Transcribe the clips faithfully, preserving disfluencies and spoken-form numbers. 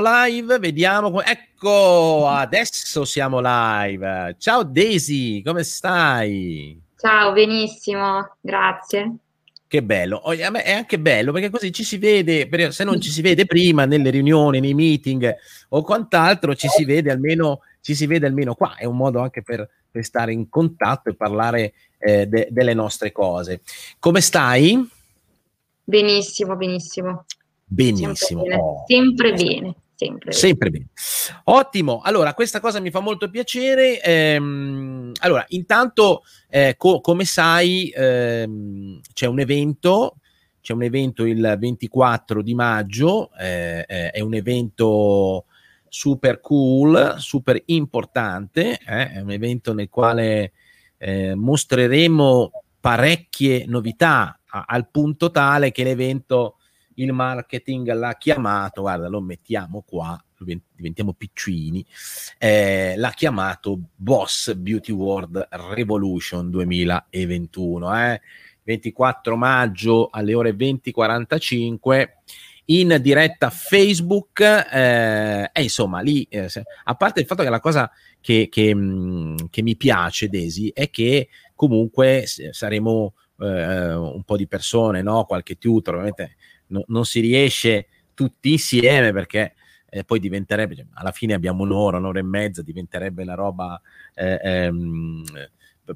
Live, vediamo, ecco adesso siamo live. Ciao Daisy, come stai? Ciao, benissimo, grazie. Che bello, è anche bello perché così ci si vede, se non ci si vede prima nelle riunioni, nei meeting o quant'altro, ci si vede almeno, ci si vede almeno qua, è un modo anche per, per stare in contatto e parlare eh, de, delle nostre cose. Come stai? Benissimo, benissimo. Benissimo. Sempre bene. Sempre bene. Sempre, sempre bene. Ottimo, allora questa cosa mi fa molto piacere. Ehm, allora, intanto, eh, co- come sai, ehm, c'è un evento, c'è un evento il ventiquattro di maggio, eh, eh, è un evento super cool, super importante, eh, è un evento nel quale eh, mostreremo parecchie novità, a- al punto tale che l'evento... il marketing l'ha chiamato, guarda, lo mettiamo qua, diventiamo piccini, eh, l'ha chiamato Boss Beauty World Revolution duemilaventuno, eh? ventiquattro maggio alle ore venti e quarantacinque, in diretta Facebook, eh, e insomma lì, eh, a parte il fatto che la cosa che, che, mh, che mi piace, Desi, è che comunque saremo eh, un po' di persone, no? Qualche tutor, ovviamente... No, non si riesce tutti insieme perché eh, poi diventerebbe, cioè, alla fine abbiamo un'ora, un'ora e mezza, diventerebbe una roba eh, ehm,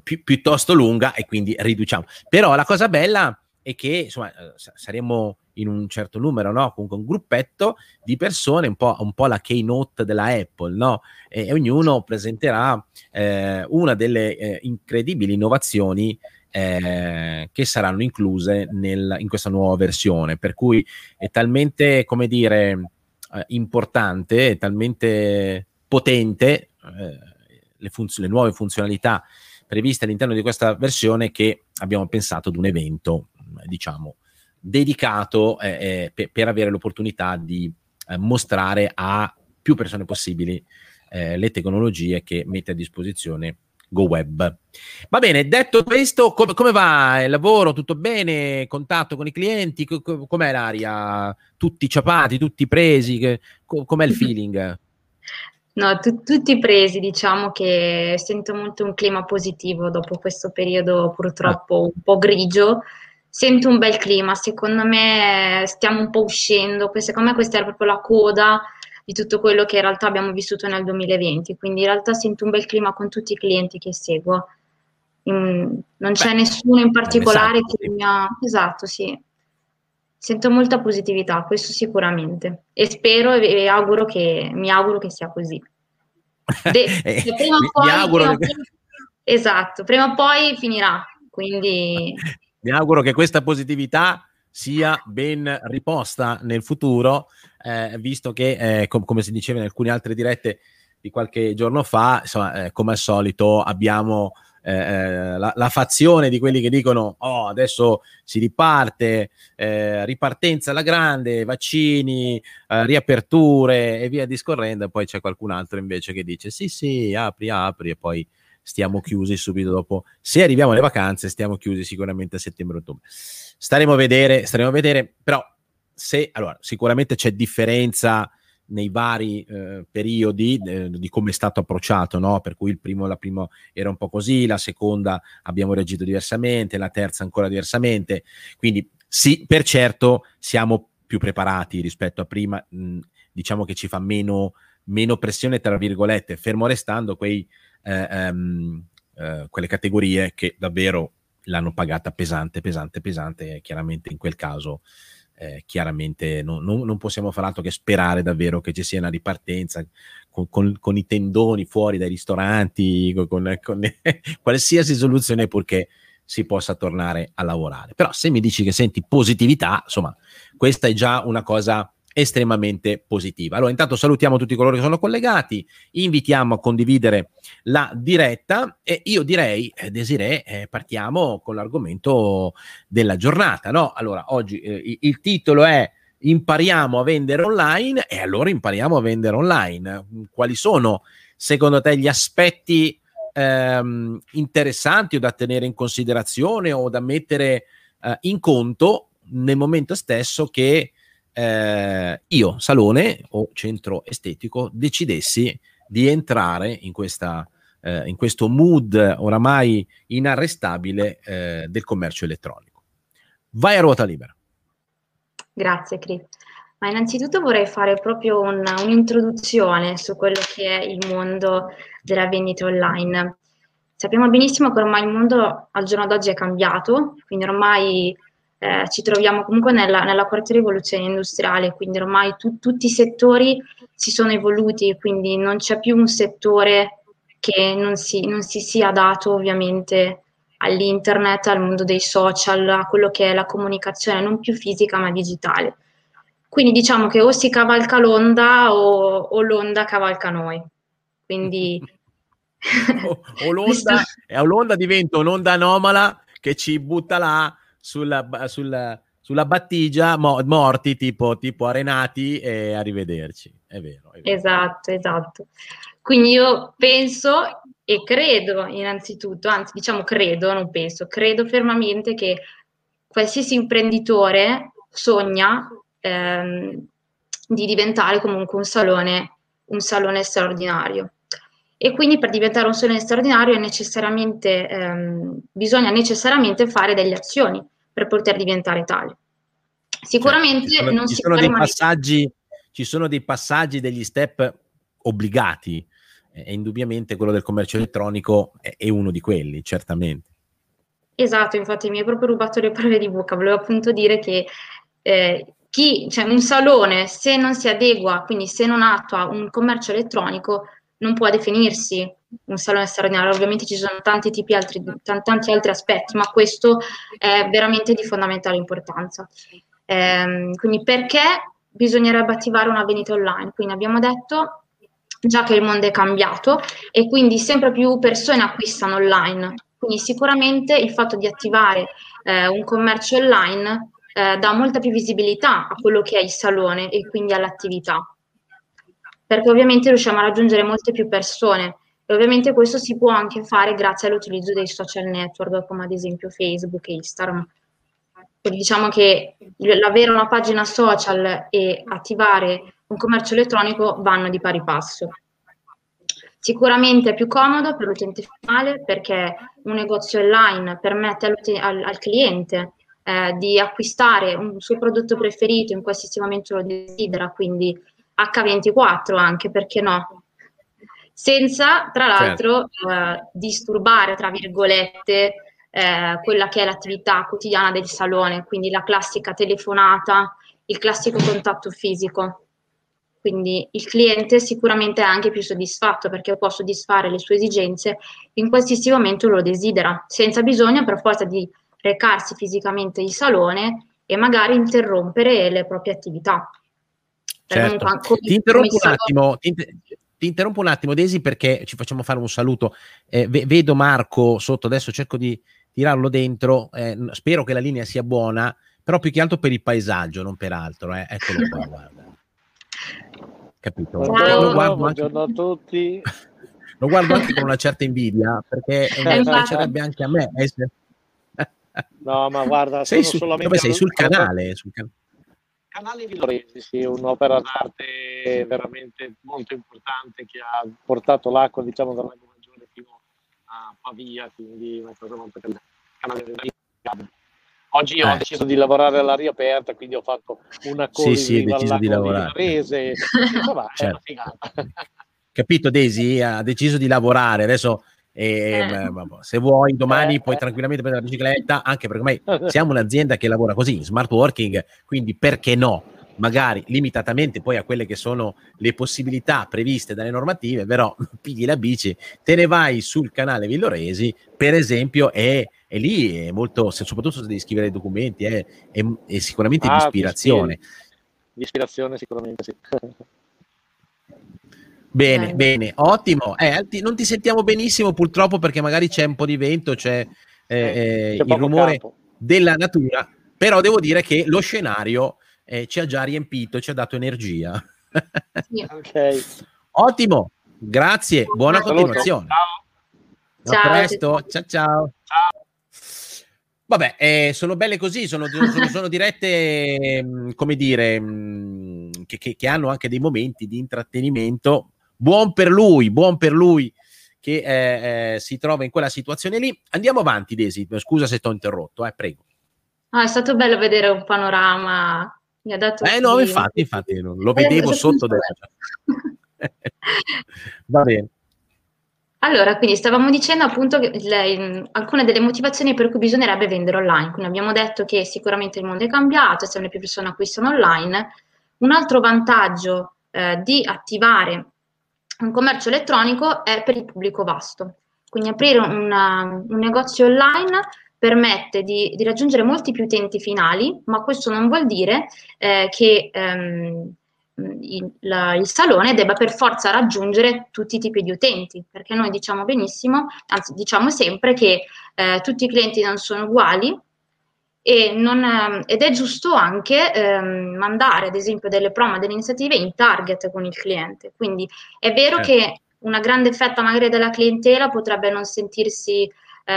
pi- piuttosto lunga e quindi riduciamo. Però la cosa bella è che insomma s- saremo in un certo numero, no? Comunque un gruppetto di persone, un po', un po' la keynote della Apple, no? E, e ognuno presenterà eh, una delle eh, incredibili innovazioni Eh, che saranno incluse nel, in questa nuova versione, per cui è talmente, come dire, eh, importante, è talmente potente eh, le, funzo- le nuove funzionalità previste all'interno di questa versione che abbiamo pensato ad un evento, diciamo, dedicato eh, eh, per, per avere l'opportunità di eh, mostrare a più persone possibili eh, le tecnologie che mette a disposizione GoWeb. Va bene, detto questo, com- come va il lavoro? Tutto bene? Contatto con i clienti? Com- com'è l'aria? Tutti ciapati, tutti presi? Com- com'è il feeling? No, tu- tutti presi, diciamo che sento molto un clima positivo dopo questo periodo purtroppo un po' grigio. Sento un bel clima, secondo me stiamo un po' uscendo, secondo me questa è proprio la coda di tutto quello che in realtà abbiamo vissuto nel duemilaventi, quindi in realtà sento un bel clima con tutti i clienti che seguo. Mm, non c'è Beh, nessuno in particolare esatto, che mi ha... Esatto, sì. Sento molta positività, questo sicuramente. E spero e, e auguro che... Mi auguro che sia così. De, eh, prima mi, poi, mi auguro... Prima, che... Esatto, prima o poi finirà, quindi... Mi auguro che questa positività... sia ben riposta nel futuro, eh, visto che, eh, com- come si diceva in alcune altre dirette di qualche giorno fa, insomma, eh, come al solito abbiamo eh, la-, la fazione di quelli che dicono oh, adesso si riparte, eh, ripartenza alla grande, vaccini, eh, riaperture e via discorrendo, e poi c'è qualcun altro invece che dice sì, sì, apri, apri, e poi stiamo chiusi subito dopo. Se arriviamo alle vacanze, stiamo chiusi sicuramente a settembre-ottobre. Staremo a vedere, staremo a vedere, però se, allora, sicuramente c'è differenza nei vari eh, periodi eh, di come è stato approcciato, no? Per cui il primo, la prima era un po' così, la seconda abbiamo reagito diversamente, la terza ancora diversamente. Quindi sì, per certo siamo più preparati rispetto a prima, mh, diciamo che ci fa meno, meno pressione, tra virgolette, fermo restando quei... Eh, ehm, eh, quelle categorie che davvero l'hanno pagata pesante, pesante, pesante. Chiaramente in quel caso eh, chiaramente non, non, non possiamo far altro che sperare davvero che ci sia una ripartenza con, con, con i tendoni fuori dai ristoranti, con, con, con qualsiasi soluzione purché si possa tornare a lavorare. Però se mi dici che senti positività, insomma, questa è già una cosa estremamente positiva. Allora, intanto salutiamo tutti coloro che sono collegati, invitiamo a condividere la diretta e io direi, eh, Desiree, eh, partiamo con l'argomento della giornata, no? Allora, oggi eh, il titolo è impariamo a vendere online, e allora impariamo a vendere online. Quali sono, secondo te, gli aspetti ehm, interessanti o da tenere in considerazione o da mettere eh, in conto nel momento stesso che eh, io, salone o centro estetico, decidessi di entrare in questa eh, in questo mood oramai inarrestabile eh, del commercio elettronico. Vai a ruota libera. Grazie Chris. Ma innanzitutto vorrei fare proprio un, un'introduzione su quello che è il mondo della vendita online. Sappiamo benissimo che ormai il mondo al giorno d'oggi è cambiato, quindi ormai eh, ci troviamo comunque nella, nella quarta rivoluzione industriale, quindi ormai tu, tutti i settori si sono evoluti, quindi non c'è più un settore che non si, non si sia dato ovviamente all'internet, al mondo dei social, a quello che è la comunicazione non più fisica ma digitale. Quindi diciamo che o si cavalca l'onda o, o l'onda cavalca noi. Quindi o, o, l'onda, o l'onda diventa un'onda anomala che ci butta là sulla, sulla, sulla battigia, mo, morti tipo, tipo arenati, e arrivederci. È vero, è vero. Esatto, esatto. Quindi io penso e credo innanzitutto, anzi diciamo credo, non penso, credo fermamente che qualsiasi imprenditore sogna Ehm, di diventare comunque un salone, un salone straordinario, e quindi per diventare un salone straordinario è necessariamente, ehm, bisogna necessariamente fare delle azioni per poter diventare tale. Sicuramente cioè, ci sono, non ci si sono dei passaggi, ci sono dei passaggi, degli step obbligati, e indubbiamente quello del commercio elettronico è, è uno di quelli, certamente. Esatto, infatti mi hai proprio rubato le parole di bocca, volevo appunto dire che eh, Chi, cioè un salone, se non si adegua, quindi se non attua un commercio elettronico, non può definirsi un salone straordinario. Ovviamente ci sono tanti tipi altri, t- tanti altri aspetti, ma questo è veramente di fondamentale importanza. Ehm, quindi perché bisognerebbe attivare una vendita online? Quindi abbiamo detto già che il mondo è cambiato e quindi sempre più persone acquistano online. Quindi sicuramente il fatto di attivare eh, un commercio online Eh, dà molta più visibilità a quello che è il salone e quindi all'attività, perché ovviamente riusciamo a raggiungere molte più persone, e ovviamente questo si può anche fare grazie all'utilizzo dei social network come ad esempio Facebook e Instagram. Quindi diciamo che l'avere una pagina social e attivare un commercio elettronico vanno di pari passo. Sicuramente è più comodo per l'utente finale, perché un negozio online permette al, al cliente Eh, di acquistare un suo prodotto preferito in qualsiasi momento lo desidera, quindi acca ventiquattro anche, perché no? Senza, tra l'altro, certo. eh, disturbare, tra virgolette, eh, quella che è l'attività quotidiana del salone, quindi la classica telefonata, il classico contatto fisico. Quindi il cliente sicuramente è anche più soddisfatto, perché può soddisfare le sue esigenze in qualsiasi momento lo desidera, senza bisogno per forza di recarsi fisicamente in salone e magari interrompere le proprie attività. Certo. Come, ti, interrompo un attimo, ti, inter- ti interrompo un attimo, Desi, perché ci facciamo fare un saluto. Eh, ve- vedo Marco sotto, adesso cerco di tirarlo dentro, eh, spero che la linea sia buona, però più che altro per il paesaggio, non per altro. Eh. Eccolo qua, guarda. Capito? Ciao. Guardo, buongiorno anche a tutti. Lo guardo anche con una certa invidia, perché piacerebbe anche a me essere... No, ma guarda, sei sono su, solamente dove sei? Sul canale, sul can- Canale Villoresi, sì, un'opera d'arte veramente molto importante che ha portato l'acqua, diciamo, dal Lago Maggiore fino a Pavia, quindi una cosa molto bella. Canale Villoresi. Oggi eh. ho deciso di lavorare all'aria aperta, quindi ho fatto una cosa sì, sì, al Lago di lavorare. Villoresi. Va, certo. È una figata. Capito, Desi? Ha deciso di lavorare, adesso... E, eh. se vuoi domani eh. puoi tranquillamente prendere la bicicletta, anche perché ormai siamo un'azienda che lavora così in smart working, quindi perché no, magari limitatamente poi a quelle che sono le possibilità previste dalle normative, però pigli la bici, te ne vai sul Canale Villoresi per esempio, e lì è molto, soprattutto se devi scrivere i documenti, è, è, è sicuramente ah, di ispirazione di ispirazione sicuramente sì. Bene, bene, ottimo. Eh, ti, non ti sentiamo benissimo purtroppo, perché magari c'è un po' di vento, c'è, eh, c'è il rumore campo della natura, però devo dire che lo scenario eh, ci ha già riempito, ci ha dato energia. Okay. Ottimo, grazie, buona continuazione. Ciao. A presto, ciao ciao. ciao. Vabbè, eh, sono belle così, sono, sono, sono dirette, come dire, che, che, che hanno anche dei momenti di intrattenimento. Buon per lui, buon per lui che eh, eh, si trova in quella situazione lì. Andiamo avanti, Desi, scusa se t'ho interrotto, eh, prego. No, è stato bello vedere un panorama, mi ha dato... Eh no, infatti, infatti, lo vedevo eh, sotto destra. Va bene. Allora, quindi stavamo dicendo appunto che le, alcune delle motivazioni per cui bisognerebbe vendere online. Quindi abbiamo detto che sicuramente il mondo è cambiato, sempre più persone acquistano online. Un altro vantaggio eh, di attivare un commercio elettronico è per il pubblico vasto. Quindi aprire una, un negozio online permette di, di raggiungere molti più utenti finali, ma questo non vuol dire eh, che... Ehm, Il, la, il salone debba per forza raggiungere tutti i tipi di utenti, perché noi diciamo benissimo, anzi diciamo sempre che eh, tutti i clienti non sono uguali e non, eh, ed è giusto anche eh, mandare ad esempio delle promo, delle iniziative in target con il cliente. Quindi è vero eh. che una grande fetta magari della clientela potrebbe non sentirsi eh,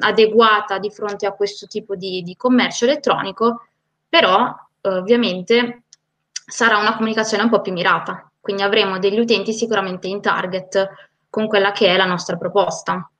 adeguata di fronte a questo tipo di, di commercio elettronico, però eh, ovviamente sarà una comunicazione un po' più mirata, quindi avremo degli utenti sicuramente in target con quella che è la nostra proposta.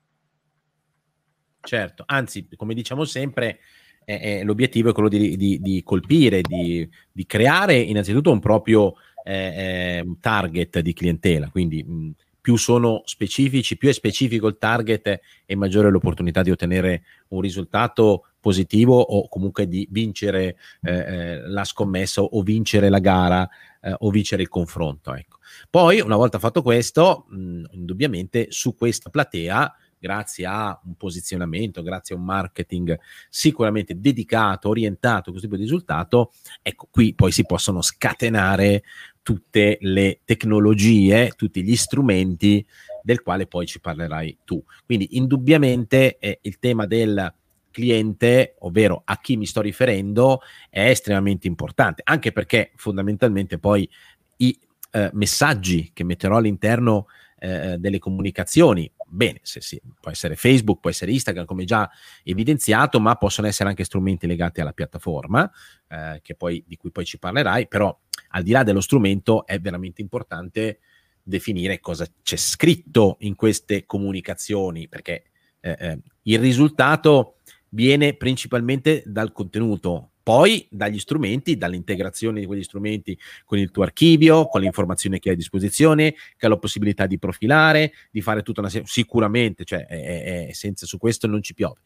Certo, anzi, come diciamo sempre, eh, eh, l'obiettivo è quello di, di, di colpire, di, di creare innanzitutto un proprio eh, eh, target di clientela, quindi mh, più sono specifici, più è specifico il target e maggiore è l'opportunità di ottenere un risultato positivo o comunque di vincere eh, la scommessa o vincere la gara eh, o vincere il confronto. Ecco. Poi, una volta fatto questo, mh, indubbiamente su questa platea, grazie a un posizionamento, grazie a un marketing sicuramente dedicato, orientato a questo tipo di risultato, ecco, qui poi si possono scatenare tutte le tecnologie, tutti gli strumenti del quale poi ci parlerai tu. Quindi indubbiamente eh, il tema del cliente, ovvero a chi mi sto riferendo, è estremamente importante, anche perché fondamentalmente poi i eh, messaggi che metterò all'interno eh, delle comunicazioni, bene, se sì, può essere Facebook, può essere Instagram, come già evidenziato, ma possono essere anche strumenti legati alla piattaforma, eh, che poi, di cui poi ci parlerai, però al di là dello strumento è veramente importante definire cosa c'è scritto in queste comunicazioni, perché eh, eh, il risultato viene principalmente dal contenuto, poi dagli strumenti, dall'integrazione di quegli strumenti con il tuo archivio, con l'informazione che hai a disposizione, che ha la possibilità di profilare, di fare tutta una serie, sicuramente, cioè è, è, senza, su questo non ci piove.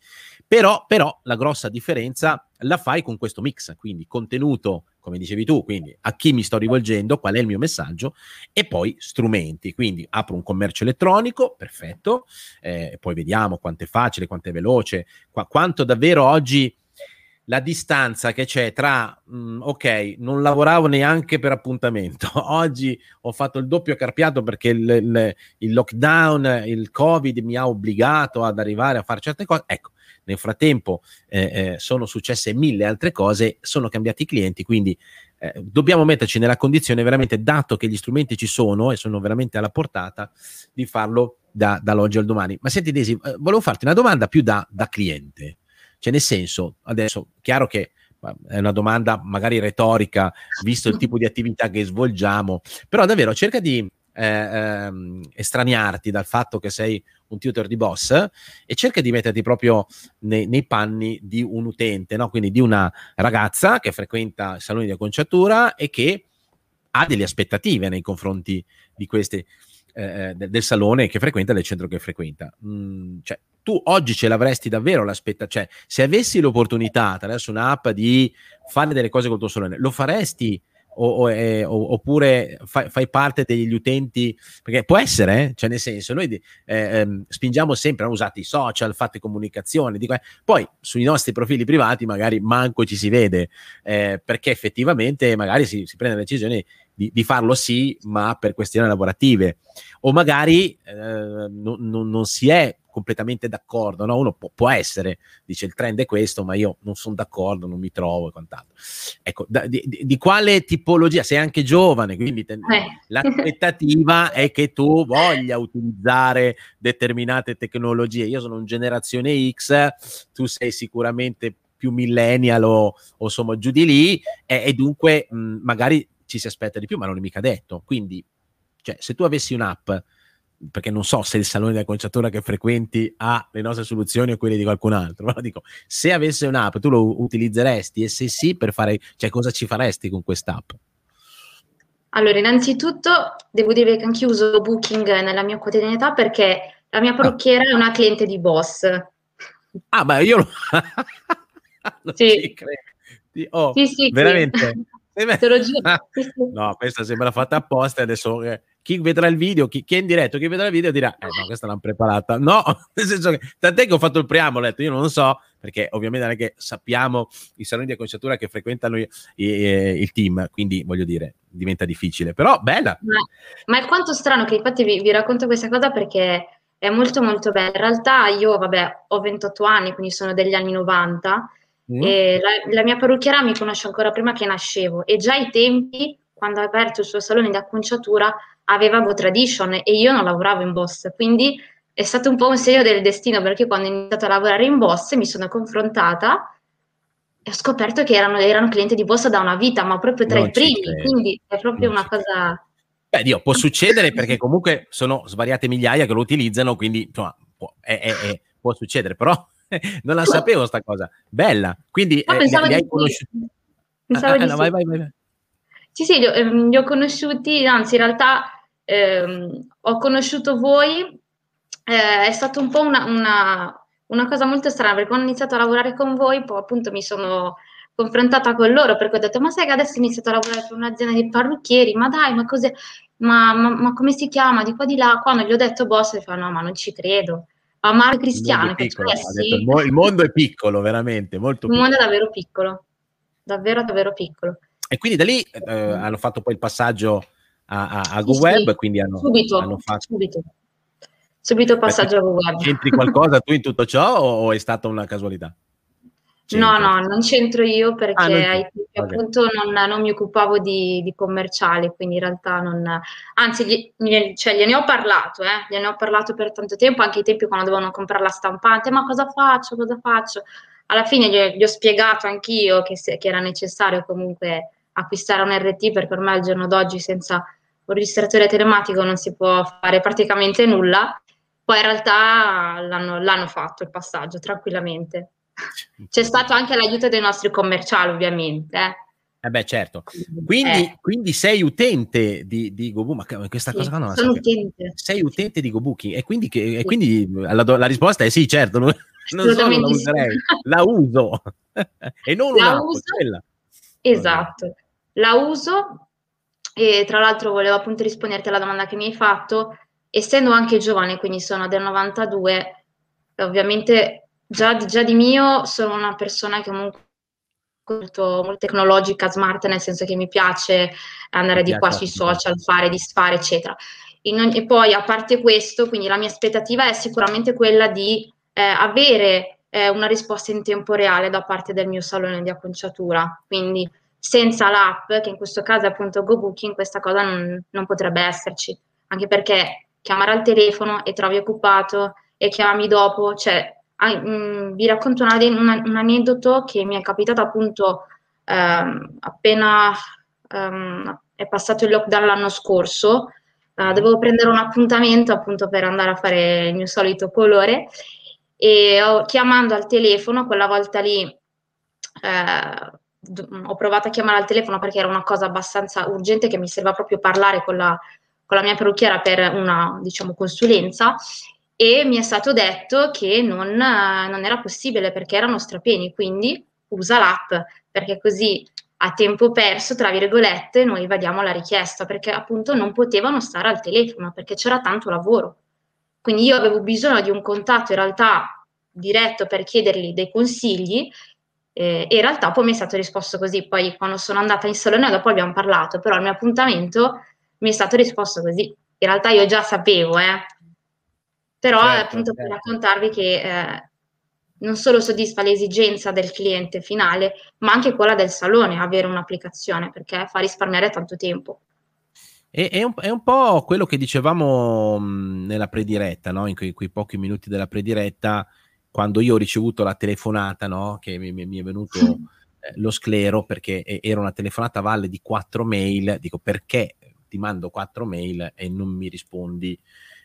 Però, però la grossa differenza la fai con questo mix, quindi contenuto, come dicevi tu, quindi a chi mi sto rivolgendo, qual è il mio messaggio, e poi strumenti. Quindi apro un commercio elettronico, perfetto, eh, poi vediamo quanto è facile, quanto è veloce, qu- quanto davvero oggi... La distanza che c'è tra, mh, ok, non lavoravo neanche per appuntamento, oggi ho fatto il doppio carpiato perché il, il, il lockdown, il Covid mi ha obbligato ad arrivare a fare certe cose, ecco, nel frattempo eh, eh, sono successe mille altre cose, sono cambiati i clienti, quindi eh, dobbiamo metterci nella condizione veramente, dato che gli strumenti ci sono e sono veramente alla portata, di farlo da, dall'oggi al domani. Ma senti Desi, eh, volevo farti una domanda più da, da cliente. Cioè, nel senso, adesso, chiaro che è una domanda magari retorica, visto il tipo di attività che svolgiamo, però davvero cerca di eh, ehm, estraniarti dal fatto che sei un tutor di boss e cerca di metterti proprio nei, nei panni di un utente, no? Quindi di una ragazza che frequenta saloni di acconciatura e che ha delle aspettative nei confronti di queste, eh, del, del salone che frequenta, del centro che frequenta. Mm, cioè, tu oggi ce l'avresti davvero l'aspettativa? Cioè, se avessi l'opportunità attraverso un'app di fare delle cose col tuo salone, lo faresti? O, o, eh, o, oppure fai, fai parte degli utenti? Perché può essere, eh? Cioè, nel senso, noi eh, ehm, spingiamo sempre, no? Usate i social, fate comunicazione, dico, eh. Poi sui nostri profili privati magari manco ci si vede, eh, perché effettivamente magari si, si prende la decisione Di, di farlo sì, ma per questioni lavorative, o magari eh, non, non, non si è completamente d'accordo, no? Uno può, può essere, dice il trend è questo, ma io non sono d'accordo, non mi trovo e quant'altro. Ecco, da, di, di quale tipologia? Sei anche giovane, quindi te, eh. l'aspettativa è che tu voglia utilizzare determinate tecnologie. Io sono un generazione X, tu sei sicuramente più millennial o, o insomma giù di lì, e, e dunque mh, magari ci si aspetta di più, ma non è mica detto. Quindi, cioè, se tu avessi un'app, perché non so se il salone della conciatura che frequenti ha le nostre soluzioni o quelle di qualcun altro, ma dico, se avesse un'app tu lo utilizzeresti, e se sì, per fare, cioè, cosa ci faresti con quest'app? Allora, innanzitutto devo dire che anch'io uso Booking nella mia quotidianità, perché la mia parrucchiera ah. è una cliente di Boss. Ah, ma io lo... non sì. ci credo. Oh, sì, sì, veramente. Sì. Te lo giuro. No, questa sembra fatta apposta, adesso... Eh. Chi vedrà il video, chi, chi è in diretto, chi vedrà il video dirà, eh no, questa l'hanno preparata. No, nel senso che, tant'è che ho fatto il preambolo, ho detto, io non lo so, perché ovviamente non è che sappiamo i saloni di acconciatura che frequentano i, i, il team, quindi voglio dire, diventa difficile, però bella. Ma, ma è quanto strano che infatti vi, vi racconto questa cosa, perché è molto molto bella. In realtà io, vabbè, ho ventotto anni, quindi sono degli anni novanta, mm. e la, la mia parrucchiera mi conosce ancora prima che nascevo, e già ai tempi, quando ha aperto il suo salone di acconciatura, aveva Go Tradition e io non lavoravo in Boss, quindi è stato un po' un segno del destino, perché quando ho iniziato a lavorare in Boss mi sono confrontata e ho scoperto che erano, erano clienti di Boss da una vita, ma proprio tra non i primi, credo. Quindi è proprio non una cosa... Beh, Dio, può succedere, perché comunque sono svariate migliaia che lo utilizzano, quindi insomma, può, è, è, è, può succedere, però non la sapevo sta cosa. Bella, quindi eh, li hai conosciuti... Pensavo ah, di no, sì. Vai, vai, vai. Sì, sì, li ho, ehm, li ho conosciuti, anzi in realtà... Eh, ho conosciuto voi, eh, è stata un po' una, una, una cosa molto strana, perché quando ho iniziato a lavorare con voi, poi appunto mi sono confrontata con loro, perché ho detto, ma sai che adesso ho iniziato a lavorare per un'azienda di parrucchieri, ma dai, ma, cos'è? Ma, ma, ma come si chiama, di qua di là, qua non gli ho detto Boss, e fa, no, ma non ci credo. A Mario Cristiano, il mondo, piccolo, cioè, sì. detto, il mondo è piccolo, veramente, molto piccolo. Il mondo è davvero piccolo, davvero davvero piccolo. E quindi da lì eh, hanno fatto poi il passaggio... a, a GoWeb, sì, quindi hanno subito, hanno fatto... subito, subito passaggio a GoWeb. C'entri qualcosa tu in tutto ciò o è stata una casualità? C'entri. No, no, non c'entro io, perché ah, non ai tempi, okay. appunto non, non mi occupavo di, di commerciali, quindi in realtà non... Anzi, gli, gli, cioè, gliene ho parlato, eh, gliene ho parlato per tanto tempo, anche ai tempi quando dovevano comprare la stampante, ma cosa faccio, cosa faccio? Alla fine gli, gli ho spiegato anch'io che, se, che era necessario comunque acquistare un R T, perché ormai al giorno d'oggi senza... un registratore telematico non si può fare praticamente nulla, poi in realtà l'hanno, l'hanno fatto il passaggio tranquillamente. C'è stato anche l'aiuto dei nostri commerciali, ovviamente. Eh, eh beh, certo. Quindi, eh. quindi sei utente di, di GoBooking, ma questa sì, cosa non la sono utente. Sei utente di GoBooking, e quindi, che, sì. e quindi la, la risposta è sì, certo, non, non solo la userei, la uso. E non la una uso, quella. Esatto, la uso. E tra l'altro volevo appunto risponderti alla domanda che mi hai fatto, essendo anche giovane, quindi sono del novantadue, ovviamente già, già di mio sono una persona che comunque molto, molto tecnologica, smart, nel senso che mi piace andare di qua sui social, fare, disfare, eccetera. In, e poi a parte questo, quindi la mia aspettativa è sicuramente quella di eh, avere eh, una risposta in tempo reale da parte del mio salone di acconciatura, quindi... senza l'app, che in questo caso è appunto GoBooking, questa cosa non, non potrebbe esserci, anche perché chiamare al telefono e trovi occupato e chiamami dopo, cioè ah, mh, vi racconto una, una, un aneddoto che mi è capitato appunto ehm, appena ehm, è passato il lockdown l'anno scorso, eh, dovevo prendere un appuntamento appunto per andare a fare il mio solito colore, e ho, chiamando al telefono, quella volta lì eh, ho provato a chiamare al telefono perché era una cosa abbastanza urgente, che mi serviva proprio parlare con la, con la mia parrucchiera per una, diciamo, consulenza, e mi è stato detto che non, non era possibile perché erano strapieni, quindi usa l'app, perché così a tempo perso, tra virgolette, noi evadiamo la richiesta, perché appunto non potevano stare al telefono perché c'era tanto lavoro. Quindi io avevo bisogno di un contatto in realtà diretto per chiedergli dei consigli. Eh, e in realtà poi mi è stato risposto così, poi quando sono andata in salone dopo abbiamo parlato, però al mio appuntamento mi è stato risposto così, in realtà io già sapevo, eh. Però certo, appunto certo. per raccontarvi che eh, non solo soddisfa l'esigenza del cliente finale, ma anche quella del salone, avere un'applicazione, perché fa risparmiare tanto tempo. E, è, un, è un po' quello che dicevamo mh, nella prediretta, no? In quei, quei pochi minuti della prediretta, quando io ho ricevuto la telefonata, no? Che mi, mi è venuto eh, lo sclero, perché era una telefonata a valle di quattro mail. Dico, perché ti mando quattro mail e non mi rispondi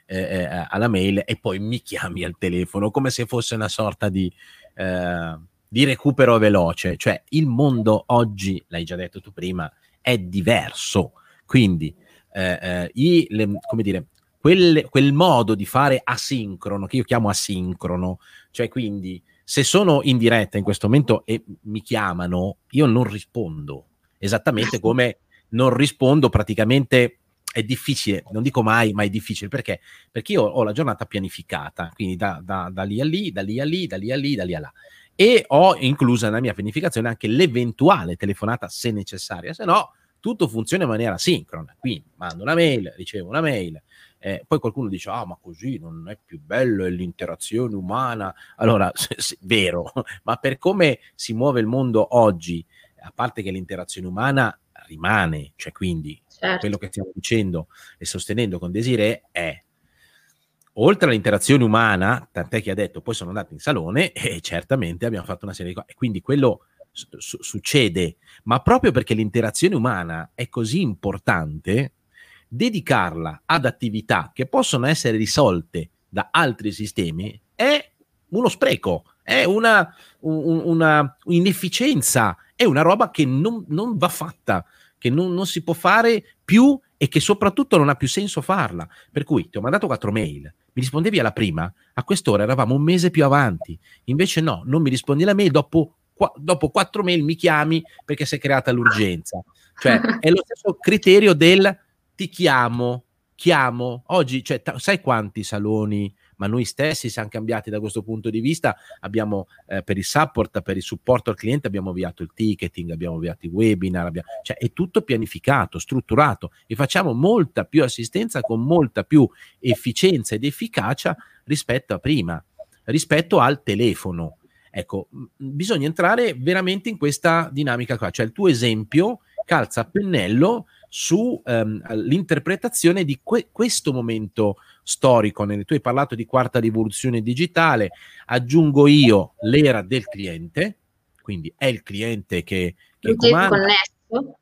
Eh, alla mail e poi mi chiami al telefono, come se fosse una sorta di, eh, di recupero veloce. Cioè, il mondo oggi, l'hai già detto tu prima, è diverso, quindi eh, eh, i, le, come dire, quel, quel modo di fare asincrono, che io chiamo asincrono, cioè quindi se sono in diretta in questo momento e mi chiamano, io non rispondo, esattamente come non rispondo praticamente. È difficile, non dico mai, ma è difficile, perché? Perché io ho la giornata pianificata, quindi da, da, da lì a lì, da lì a lì, da lì a lì, da lì a là, e ho inclusa nella mia pianificazione anche l'eventuale telefonata se necessaria, se no tutto funziona in maniera sincrona, quindi mando una mail, ricevo una mail, eh, poi qualcuno dice, ah ma così non è più bello, è l'interazione umana, allora, se, se, vero, ma per come si muove il mondo oggi, a parte che l'interazione umana rimane, cioè quindi certo. quello che stiamo dicendo e sostenendo con Desiree è, oltre all'interazione umana, tant'è che ha detto, poi sono andati in salone e certamente abbiamo fatto una serie di cose, e quindi quello su- succede, ma proprio perché l'interazione umana è così importante, dedicarla ad attività che possono essere risolte da altri sistemi è uno spreco, è una, un, una inefficienza, è una roba che non, non va fatta, che non, non si può fare più e che soprattutto non ha più senso farla. Per cui ti ho mandato quattro mail, mi rispondevi alla prima, a quest'ora eravamo un mese più avanti, invece no, non mi rispondi alla mail, dopo, qua, dopo quattro mail mi chiami perché si è creata l'urgenza. Cioè è lo stesso criterio del ti chiamo, chiamo, oggi cioè, t- sai quanti saloni... ma noi stessi siamo cambiati da questo punto di vista, abbiamo eh, per il support, per il supporto al cliente abbiamo avviato il ticketing, abbiamo avviato i webinar, abbiamo, cioè è tutto pianificato, strutturato e facciamo molta più assistenza con molta più efficienza ed efficacia rispetto a prima, rispetto al telefono. Ecco, m- bisogna entrare veramente in questa dinamica qua, cioè il tuo esempio calza a pennello su ehm, l'interpretazione di que- questo momento storico. Tu hai parlato di quarta rivoluzione digitale, aggiungo io l'era del cliente, quindi è il cliente che, che il comanda, connesso.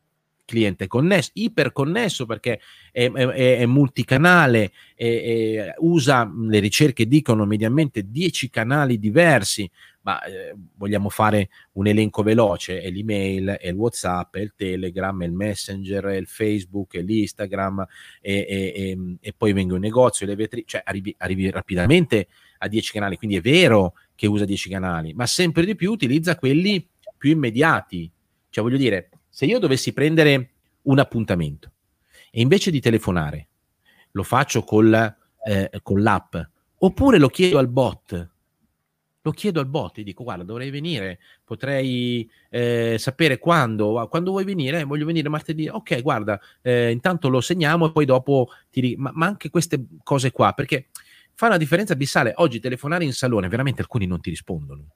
Cliente connesso, iperconnesso perché è, è, è multicanale, è, è, usa, le ricerche dicono mediamente dieci canali diversi, ma eh, vogliamo fare un elenco veloce, è l'email, è il WhatsApp, è il Telegram, è il Messenger, è il Facebook, è l'Instagram, è, è, è, e poi vengo in negozio, le vetri, cioè arrivi, arrivi rapidamente a dieci canali, quindi è vero che usa dieci canali, ma sempre di più utilizza quelli più immediati, cioè voglio dire, se io dovessi prendere un appuntamento e invece di telefonare lo faccio col, eh, con l'app, oppure lo chiedo al bot, lo chiedo al bot e dico guarda dovrei venire, potrei eh, sapere quando, quando vuoi venire, voglio venire martedì, ok guarda eh, intanto lo segniamo e poi dopo ti ma, ma anche queste cose qua, perché fa una differenza abissale. Oggi telefonare in salone, veramente alcuni non ti rispondono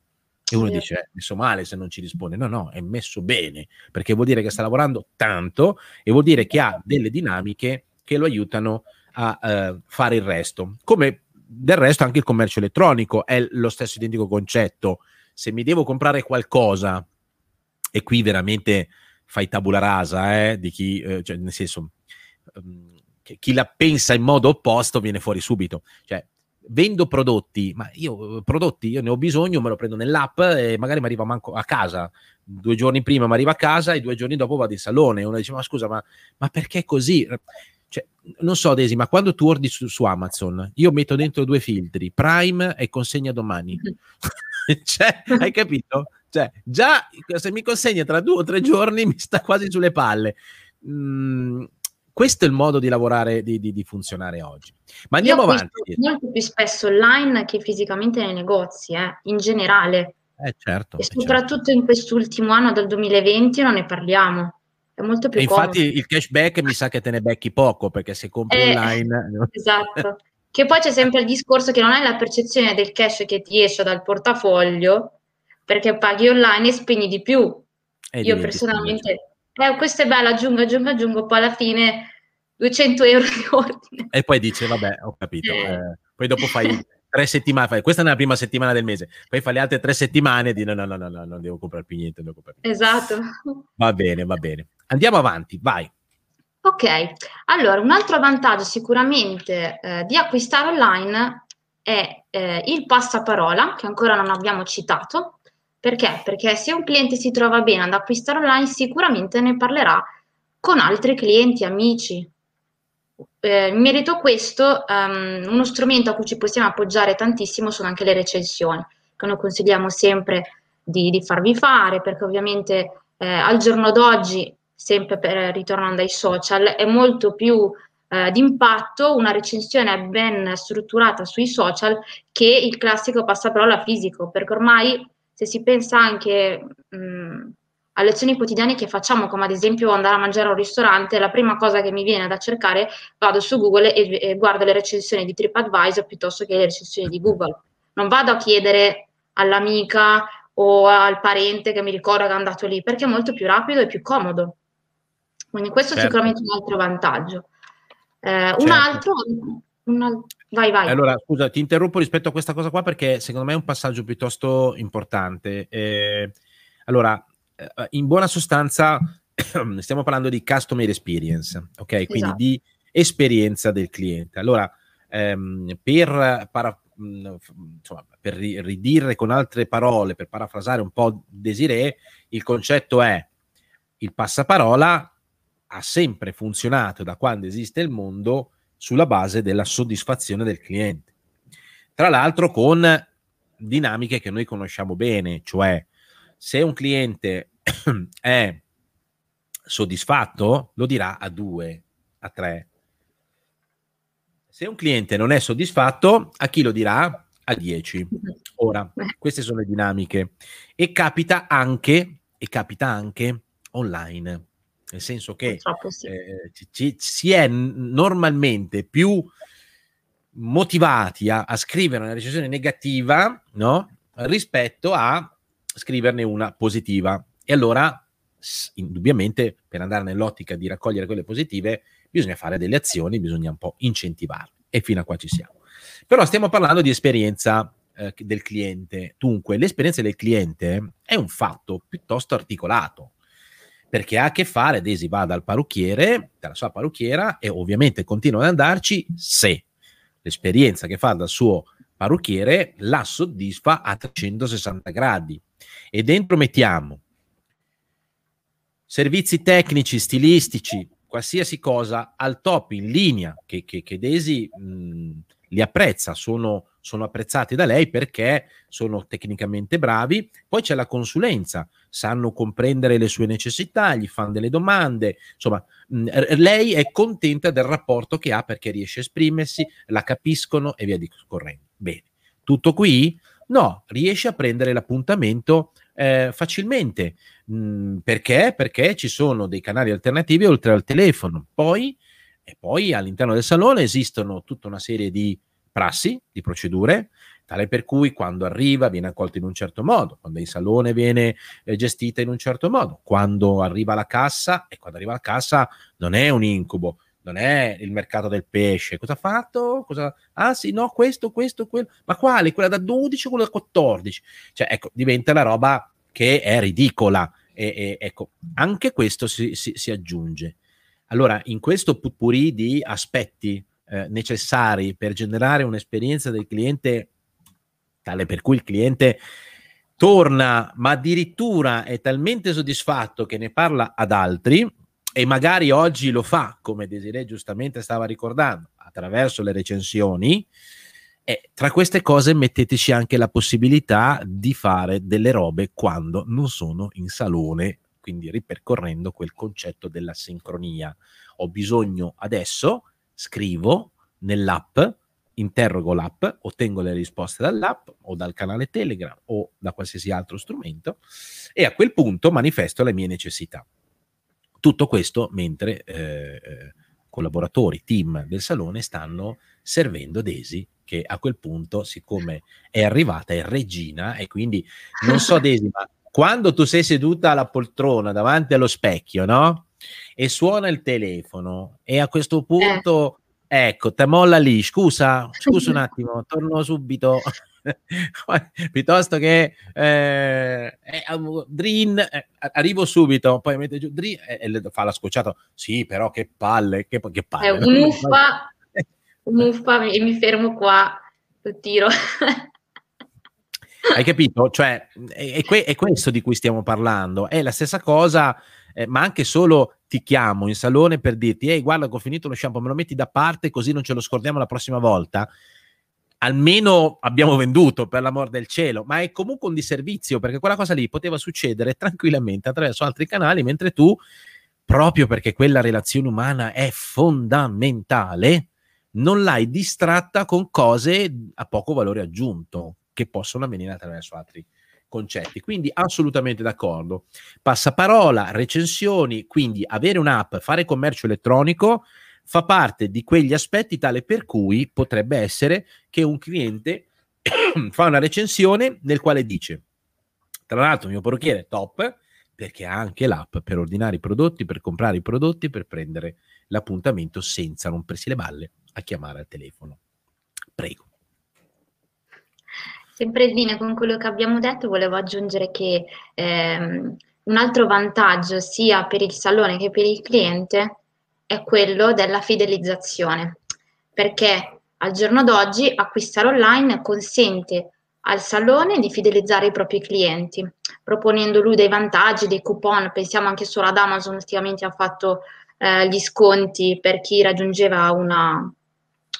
e uno dice è eh, messo male se non ci risponde, no no, è messo bene, perché vuol dire che sta lavorando tanto e vuol dire che ha delle dinamiche che lo aiutano a eh, fare il resto, come del resto anche il commercio elettronico è lo stesso identico concetto. Se mi devo comprare qualcosa, e qui veramente fai tabula rasa eh, di chi eh, cioè, nel senso um, che chi la pensa in modo opposto viene fuori subito, cioè vendo prodotti, ma io prodotti io ne ho bisogno, me lo prendo nell'app e magari mi arriva manco a casa, due giorni prima mi arriva a casa e due giorni dopo vado in salone, uno dice ma scusa ma, ma perché così? Cioè, non so Desi, ma quando tu ordi su, su Amazon io metto dentro due filtri, Prime e consegna domani cioè, hai capito? Cioè, già se mi consegna tra due o tre giorni mi sta quasi sulle palle. mm. Questo è il modo di lavorare, di, di, di funzionare oggi. Ma andiamo io avanti. Molto più spesso online che fisicamente nei negozi, eh, in generale. Eh, certo. E soprattutto certo. in quest'ultimo anno del duemilaventi non ne parliamo. È molto più e comodo. Infatti il cashback mi sa che te ne becchi poco, perché se compri eh, online... Esatto. Che poi c'è sempre il discorso che non hai la percezione del cash che ti esce dal portafoglio, perché paghi online e spegni di più. E io personalmente, eh, questo è bello, aggiungo, aggiungo, aggiungo, poi alla fine duecento euro di ordine. E poi dice, vabbè, ho capito. Eh, poi dopo fai tre settimane, fai, questa è la prima settimana del mese, poi fai le altre tre settimane e dici, no, no, no, no, no, non devo comprare più niente, non devo comprare più. Esatto. Va bene, va bene. Andiamo avanti, vai. Ok, allora un altro vantaggio sicuramente eh, di acquistare online è eh, il passaparola, che ancora non abbiamo citato. Perché? Perché se un cliente si trova bene ad acquistare online sicuramente ne parlerà con altri clienti, amici. Eh, in merito a questo, um, uno strumento a cui ci possiamo appoggiare tantissimo sono anche le recensioni, che noi consigliamo sempre di, di farvi fare, perché ovviamente eh, al giorno d'oggi, sempre per, ritornando ai social, è molto più eh, d'impatto una recensione ben strutturata sui social che il classico passaparola fisico, perché ormai se si pensa anche mh, alle azioni quotidiane che facciamo, come ad esempio andare a mangiare a un ristorante, la prima cosa che mi viene da cercare, vado su Google e, e guardo le recensioni di TripAdvisor piuttosto che le recensioni di Google. Non vado a chiedere all'amica o al parente che mi ricorda che è andato lì, perché è molto più rapido e più comodo. Quindi questo certo. È sicuramente un altro vantaggio. Eh, certo. Un altro... Una... Vai, vai. Allora, scusa, ti interrompo rispetto a questa cosa qua perché secondo me è un passaggio piuttosto importante. Eh, allora, in buona sostanza stiamo parlando di customer experience, ok? Esatto. Quindi di esperienza del cliente. Allora, ehm, per, para, insomma, per ridire con altre parole, per parafrasare un po' Desiree, il concetto è il passaparola ha sempre funzionato da quando esiste il mondo sulla base della soddisfazione del cliente, tra l'altro con dinamiche che noi conosciamo bene, cioè se un cliente è soddisfatto lo dirà a due, a tre, se un cliente non è soddisfatto a chi lo dirà? A dieci. Ora, queste sono le dinamiche e capita anche, e capita anche online. Nel senso che sì. eh, ci, ci, si è normalmente più motivati a, a scrivere una recensione negativa, no? Rispetto a scriverne una positiva. E allora, indubbiamente, per andare nell'ottica di raccogliere quelle positive, bisogna fare delle azioni, bisogna un po' incentivarle. E fino a qua ci siamo. Però stiamo parlando di esperienza eh, del cliente. Dunque, l'esperienza del cliente è un fatto piuttosto articolato, perché ha a che fare, Desi va dal parrucchiere, dalla sua parrucchiera, e ovviamente continua ad andarci se l'esperienza che fa dal suo parrucchiere la soddisfa a trecentosessanta gradi. E dentro mettiamo servizi tecnici, stilistici, qualsiasi cosa al top in linea, che, che, che Desi mh, li apprezza, sono, sono apprezzati da lei perché sono tecnicamente bravi. Poi c'è la consulenza, sanno comprendere le sue necessità, gli fanno delle domande, insomma mh, lei è contenta del rapporto che ha perché riesce a esprimersi, la capiscono e via discorrendo. Bene, tutto qui? No, riesce a prendere l'appuntamento eh, facilmente. Mh, perché? Perché ci sono dei canali alternativi oltre al telefono. Poi E poi all'interno del salone esistono tutta una serie di prassi, di procedure, tale per cui quando arriva viene accolto in un certo modo, quando è in salone viene eh, gestita in un certo modo, quando arriva la cassa, e quando arriva la cassa non è un incubo, non è il mercato del pesce, cosa ha fatto? Cosa... Ah sì, no, questo, questo, quello, ma quale? Quella da dodici o quella da quattordici? Cioè, ecco, diventa la roba che è ridicola e, e ecco, anche questo si, si, si aggiunge. Allora, in questo potpourri di aspetti eh, necessari per generare un'esperienza del cliente tale per cui il cliente torna, ma addirittura è talmente soddisfatto che ne parla ad altri, e magari oggi lo fa, come Desiree giustamente stava ricordando, attraverso le recensioni. E tra queste cose metteteci anche la possibilità di fare delle robe quando non sono in salone, quindi ripercorrendo quel concetto della sincronia. Ho bisogno adesso, scrivo nell'app, interrogo l'app, ottengo le risposte dall'app o dal canale Telegram o da qualsiasi altro strumento, e a quel punto manifesto le mie necessità. Tutto questo mentre eh, collaboratori, team del salone stanno servendo Daisy, che a quel punto, siccome è arrivata, è regina, e quindi non so Daisy, ma quando tu sei seduta alla poltrona davanti allo specchio, no? E suona il telefono e a questo punto, eh. ecco, te molla lì, scusa, scusa un attimo, torno subito, piuttosto che eh, eh, Drin, eh, arrivo subito, poi mette giù Drin e eh, eh, fa la scocciata, sì però che palle, che, che palle. È un'uffa, un'uffa e mi fermo qua, lo tiro. Hai capito? Cioè, è, que- è questo di cui stiamo parlando, è la stessa cosa, eh, ma anche solo ti chiamo in salone per dirti, ehi guarda che ho finito lo shampoo, me lo metti da parte così non ce lo scordiamo la prossima volta, almeno abbiamo venduto, per l'amor del cielo, ma è comunque un disservizio, perché quella cosa lì poteva succedere tranquillamente attraverso altri canali, mentre tu, proprio perché quella relazione umana è fondamentale, non l'hai distratta con cose a poco valore aggiunto, che possono avvenire attraverso altri concetti. Quindi assolutamente d'accordo. Passaparola, recensioni, quindi avere un'app, fare commercio elettronico fa parte di quegli aspetti tale per cui potrebbe essere che un cliente fa una recensione nel quale dice, tra l'altro il mio parrucchiere è top, perché ha anche l'app per ordinare i prodotti, per comprare i prodotti, per prendere l'appuntamento senza rompersi le balle a chiamare al telefono. Prego. Sempre in linea con quello che abbiamo detto, volevo aggiungere che ehm, un altro vantaggio sia per il salone che per il cliente è quello della fidelizzazione, perché al giorno d'oggi acquistare online consente al salone di fidelizzare i propri clienti, proponendo lui dei vantaggi, dei coupon, pensiamo anche solo ad Amazon, ultimamente ha fatto eh, gli sconti per chi raggiungeva una...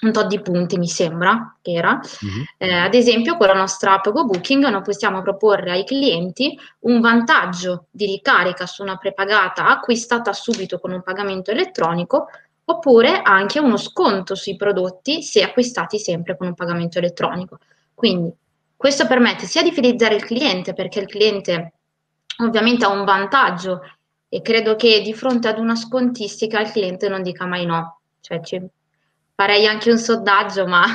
un tot di punti mi sembra che era, mm-hmm. eh, ad esempio con la nostra app GoBooking noi possiamo proporre ai clienti un vantaggio di ricarica su una prepagata acquistata subito con un pagamento elettronico, oppure anche uno sconto sui prodotti se acquistati sempre con un pagamento elettronico. Quindi questo permette sia di fidelizzare il cliente, perché il cliente ovviamente ha un vantaggio e credo che di fronte ad una scontistica il cliente non dica mai no, cioè ci farei anche un sondaggio, ma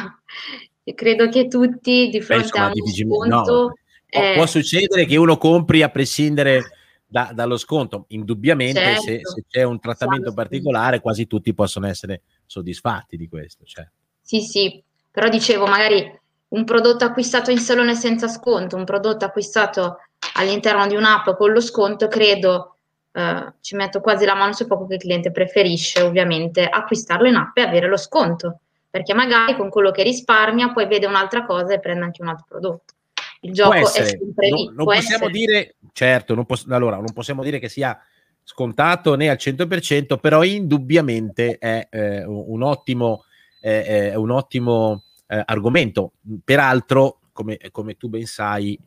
credo che tutti di fronte Penso, a uno sconto... No. Eh... Può succedere che uno compri a prescindere da, dallo sconto, indubbiamente, certo. se, se c'è un trattamento sì, particolare sì. Quasi tutti possono essere soddisfatti di questo. Cioè. Sì, sì, però dicevo magari un prodotto acquistato in salone senza sconto, un prodotto acquistato all'interno di un'app con lo sconto, credo... Uh, ci metto quasi la mano su poco che il cliente preferisce ovviamente acquistarlo in app e avere lo sconto, perché magari con quello che risparmia poi vede un'altra cosa e prende anche un altro prodotto. Il gioco è sempre lì. Non, non possiamo essere. dire certo, non poss- allora non possiamo dire che sia scontato né al cento per cento, però indubbiamente è eh, un ottimo, eh, è un ottimo eh, argomento. Peraltro, come, come tu ben sai,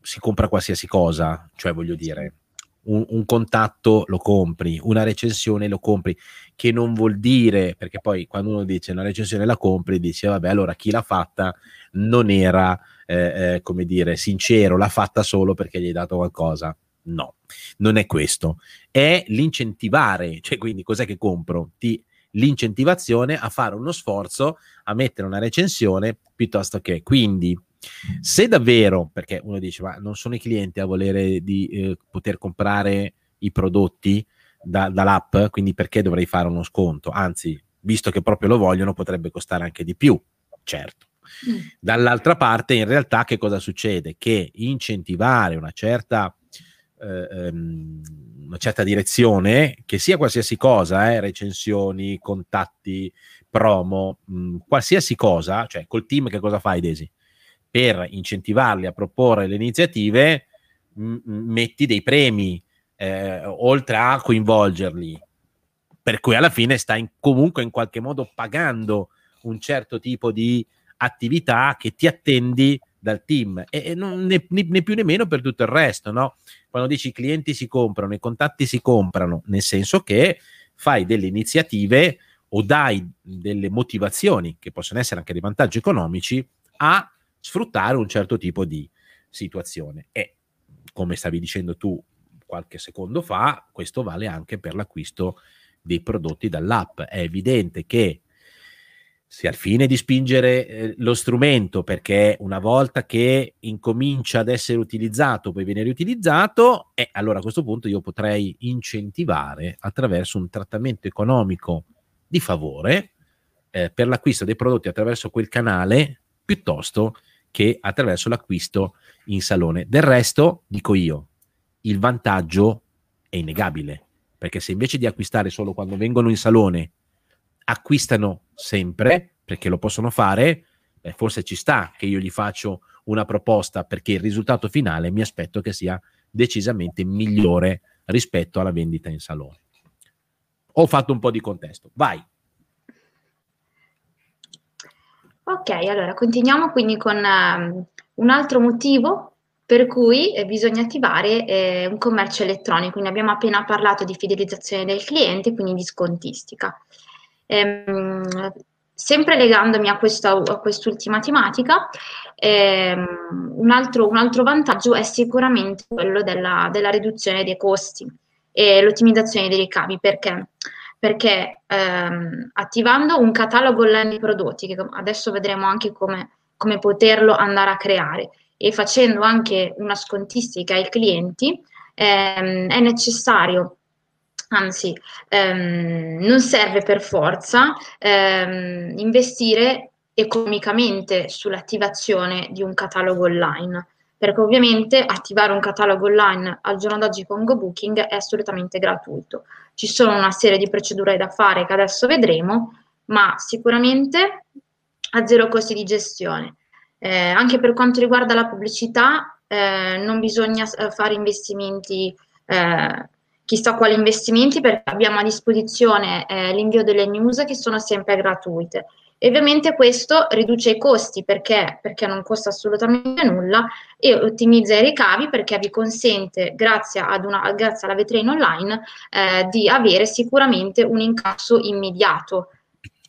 si compra qualsiasi cosa, cioè voglio dire. Un, un contatto lo compri, una recensione lo compri, che non vuol dire, perché poi quando uno dice una recensione la compri, dice vabbè allora chi l'ha fatta non era eh, eh, come dire sincero, l'ha fatta solo perché gli hai dato qualcosa. No, non è questo, è l'incentivare, cioè quindi cos'è che compro? Ti, l'incentivazione a fare uno sforzo, a mettere una recensione piuttosto che, quindi se davvero, perché uno dice ma non sono i clienti a volere di eh, poter comprare i prodotti da, dall'app, quindi perché dovrei fare uno sconto, anzi visto che proprio lo vogliono potrebbe costare anche di più, certo. mm. Dall'altra parte in realtà che cosa succede? Che incentivare una certa eh, um, una certa direzione, che sia qualsiasi cosa, eh, recensioni, contatti, promo, mh, qualsiasi cosa, cioè col team che cosa fai Daisy? Per incentivarli a proporre le iniziative, m- metti dei premi, eh, oltre a coinvolgerli, per cui alla fine stai in, comunque in qualche modo pagando un certo tipo di attività che ti attendi dal team, e, e non ne, ne, ne più né meno per tutto il resto, no? Quando dici i clienti si comprano, i contatti si comprano, nel senso che fai delle iniziative o dai delle motivazioni, che possono essere anche dei vantaggi economici, a sfruttare un certo tipo di situazione. E come stavi dicendo tu qualche secondo fa, questo vale anche per l'acquisto dei prodotti dall'app. È evidente che se al fine di spingere eh, lo strumento, perché una volta che incomincia ad essere utilizzato, poi viene riutilizzato, eh, allora a questo punto io potrei incentivare attraverso un trattamento economico di favore eh, per l'acquisto dei prodotti attraverso quel canale, piuttosto che attraverso l'acquisto in salone. Del resto, dico io, il vantaggio è innegabile, perché se invece di acquistare solo quando vengono in salone, acquistano sempre perché lo possono fare, beh, forse ci sta che io gli faccio una proposta, perché il risultato finale mi aspetto che sia decisamente migliore rispetto alla vendita in salone. Ho fatto un po' di contesto, vai. Ok, allora continuiamo quindi con um, un altro motivo per cui eh, bisogna attivare eh, un commercio elettronico. Quindi abbiamo appena parlato di fidelizzazione del cliente, quindi di scontistica. Ehm, sempre legandomi a, questa, a quest'ultima tematica, ehm, un, altro, un altro vantaggio è sicuramente quello della, della riduzione dei costi e l'ottimizzazione dei ricavi. Perché? Perché ehm, attivando un catalogo online di prodotti, che adesso vedremo anche come, come poterlo andare a creare, e facendo anche una scontistica ai clienti, ehm, è necessario. Anzi, ehm, non serve per forza ehm, investire economicamente sull'attivazione di un catalogo online, perché ovviamente attivare un catalogo online al giorno d'oggi con GoBooking è assolutamente gratuito. Ci sono una serie di procedure da fare che adesso vedremo, ma sicuramente a zero costi di gestione. Eh, anche per quanto riguarda la pubblicità, eh, non bisogna fare investimenti eh, chissà quali investimenti, perché abbiamo a disposizione eh, l'invio delle news che sono sempre gratuite. E ovviamente questo riduce i costi, perché, perché non costa assolutamente nulla, e ottimizza i ricavi, perché vi consente, grazie, ad una, grazie alla vetrina online, eh, di avere sicuramente un incasso immediato,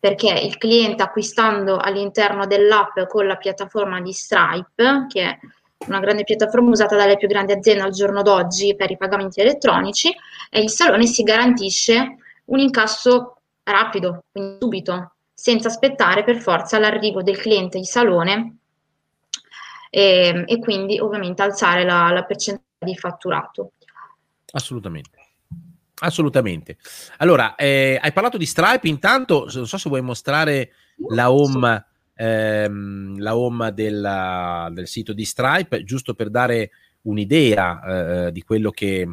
perché il cliente, acquistando all'interno dell'app con la piattaforma di Stripe, che è una grande piattaforma usata dalle più grandi aziende al giorno d'oggi per i pagamenti elettronici, e il salone si garantisce un incasso rapido, quindi subito, senza aspettare per forza l'arrivo del cliente in salone, e, e quindi ovviamente alzare la, la percentuale di fatturato. Assolutamente. Assolutamente. Allora, eh, hai parlato di Stripe, intanto non so se vuoi mostrare la home... Ehm, la home della, del sito di Stripe, giusto per dare un'idea eh, di quello che,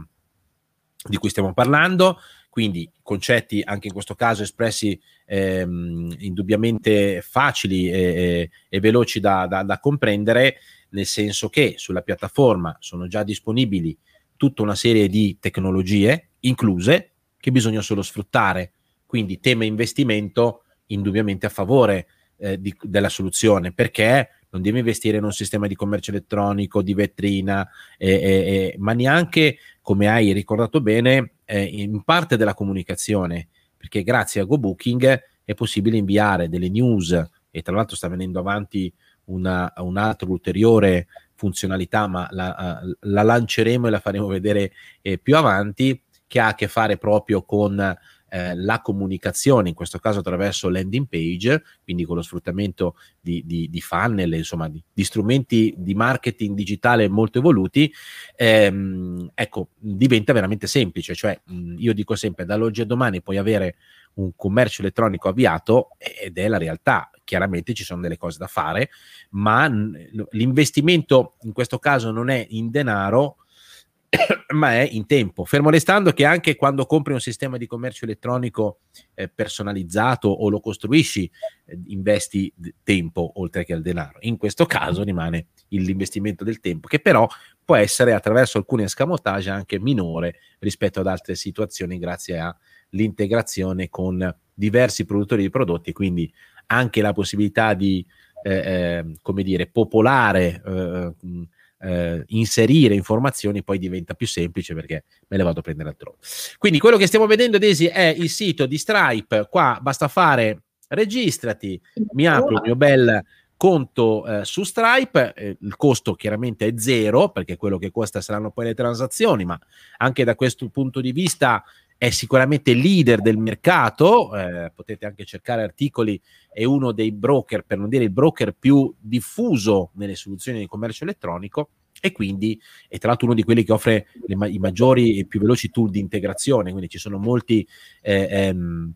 di cui stiamo parlando. Quindi concetti anche in questo caso espressi ehm, indubbiamente facili e, e, e veloci da, da, da comprendere, nel senso che sulla piattaforma sono già disponibili tutta una serie di tecnologie incluse che bisogna solo sfruttare, quindi tema investimento indubbiamente a favore Eh, di, della soluzione, perché non devi investire in un sistema di commercio elettronico, di vetrina, eh, eh, ma neanche, come hai ricordato bene, eh, in parte della comunicazione, perché grazie a GoBooking è possibile inviare delle news, e tra l'altro sta venendo avanti una, un'altra ulteriore funzionalità, ma la, la lanceremo e la faremo vedere eh, più avanti, che ha a che fare proprio con Eh, la comunicazione, in questo caso attraverso landing page, quindi con lo sfruttamento di, di, di funnel, insomma di, di strumenti di marketing digitale molto evoluti. ehm, ecco, diventa veramente semplice, cioè mh, io dico sempre, dall'oggi a domani puoi avere un commercio elettronico avviato, ed è la realtà. Chiaramente ci sono delle cose da fare, ma mh, l'investimento in questo caso non è in denaro, ma è in tempo, fermo restando che anche quando compri un sistema di commercio elettronico eh, personalizzato o lo costruisci, eh, investi d- tempo oltre che al denaro. In questo caso rimane il, l'investimento del tempo, che però può essere, attraverso alcuni escamotage, anche minore rispetto ad altre situazioni, grazie all'integrazione con diversi produttori di prodotti, quindi anche la possibilità di eh, eh, come dire, popolare eh, Eh, inserire informazioni poi diventa più semplice, perché me le vado a prendere altrove. Quindi quello che stiamo vedendo, Desi, è il sito di Stripe. Qua basta fare registrati, mi apro il mio bel conto eh, su Stripe, eh, il costo chiaramente è zero, perché quello che costa saranno poi le transazioni, ma anche da questo punto di vista è sicuramente leader del mercato, eh, potete anche cercare articoli, è uno dei broker, per non dire il broker più diffuso nelle soluzioni di commercio elettronico, e quindi è tra l'altro uno di quelli che offre le ma- i maggiori e più veloci tool di integrazione, quindi ci sono molti eh, ehm,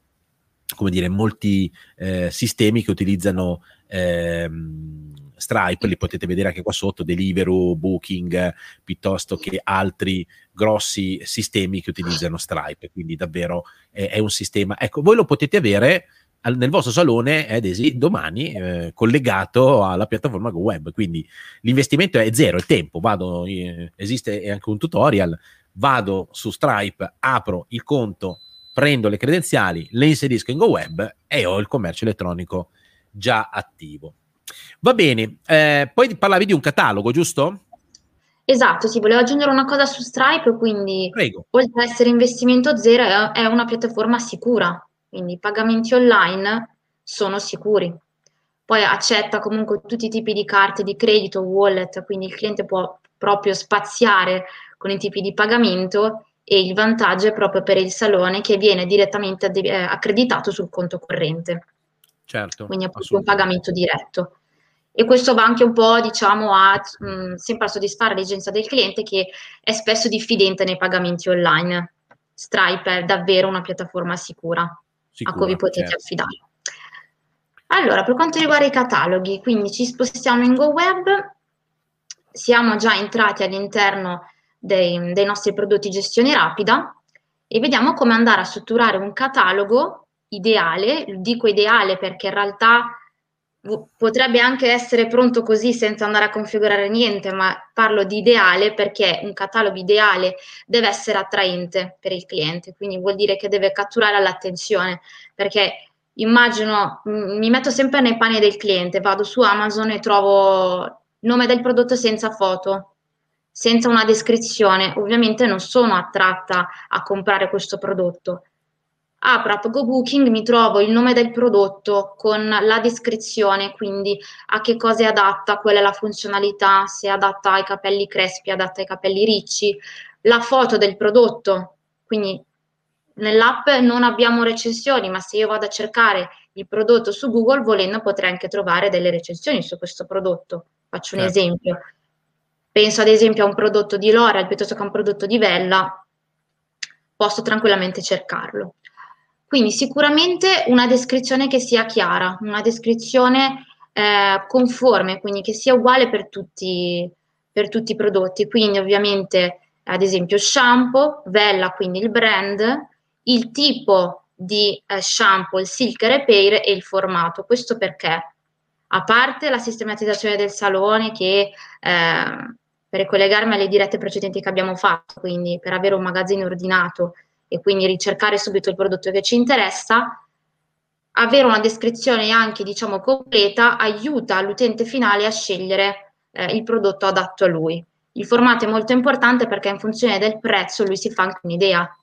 come dire, molti eh, sistemi che utilizzano ehm, Stripe, li potete vedere anche qua sotto, Deliveroo, Booking, eh, piuttosto che altri grossi sistemi che utilizzano Stripe, quindi davvero eh, è un sistema, ecco, voi lo potete avere al, nel vostro salone eh, desi, domani eh, collegato alla piattaforma GoWeb, quindi l'investimento è zero, è tempo, vado, eh, esiste anche un tutorial, vado su Stripe, apro il conto, prendo le credenziali, le inserisco in GoWeb e ho il commercio elettronico già attivo. Va bene, eh, poi parlavi di un catalogo, giusto? Esatto, sì, volevo aggiungere una cosa su Stripe, quindi Prego. Oltre ad essere investimento zero è una piattaforma sicura, quindi i pagamenti online sono sicuri. Poi accetta comunque tutti i tipi di carte di credito, wallet, quindi il cliente può proprio spaziare con i tipi di pagamento e il vantaggio è proprio per il salone che viene direttamente ad- eh, accreditato sul conto corrente. Certo. Quindi è proprio un pagamento diretto. E questo va anche un po', diciamo, a mh, sempre a soddisfare l'esigenza del cliente che è spesso diffidente nei pagamenti online. Stripe è davvero una piattaforma sicura, sicura a cui vi potete certo. affidare. Allora, per quanto riguarda i cataloghi, quindi ci spostiamo in GoWeb, siamo già entrati all'interno dei, dei nostri prodotti gestione rapida e vediamo come andare a strutturare un catalogo ideale, dico ideale perché in realtà potrebbe anche essere pronto così senza andare a configurare niente, ma parlo di ideale perché un catalogo ideale deve essere attraente per il cliente, quindi vuol dire che deve catturare l'attenzione, perché immagino, mi metto sempre nei panni del cliente, vado su Amazon e trovo nome del prodotto senza foto, senza una descrizione, ovviamente non sono attratta a comprare questo prodotto. Apro app GoBooking, mi trovo il nome del prodotto con la descrizione, quindi a che cosa è adatta, qual è la funzionalità, se è adatta ai capelli crespi, è adatta ai capelli ricci, la foto del prodotto, quindi nell'app non abbiamo recensioni, ma se io vado a cercare il prodotto su Google, volendo potrei anche trovare delle recensioni su questo prodotto, faccio un certo. esempio, penso ad esempio a un prodotto di L'Oréal piuttosto che a un prodotto di Wella, posso tranquillamente cercarlo. Quindi sicuramente una descrizione che sia chiara, una descrizione eh, conforme, quindi che sia uguale per tutti, per tutti i prodotti. Quindi ovviamente, ad esempio, shampoo, Wella, quindi il brand, il tipo di eh, shampoo, il silk repair e il formato. Questo perché? A parte la sistematizzazione del salone che... Eh, per ricollegarmi alle dirette precedenti che abbiamo fatto, quindi per avere un magazzino ordinato, e quindi ricercare subito il prodotto che ci interessa, avere una descrizione anche, diciamo, completa, aiuta l'utente finale a scegliere eh, il prodotto adatto a lui. Il formato è molto importante perché in funzione del prezzo lui si fa anche un'idea.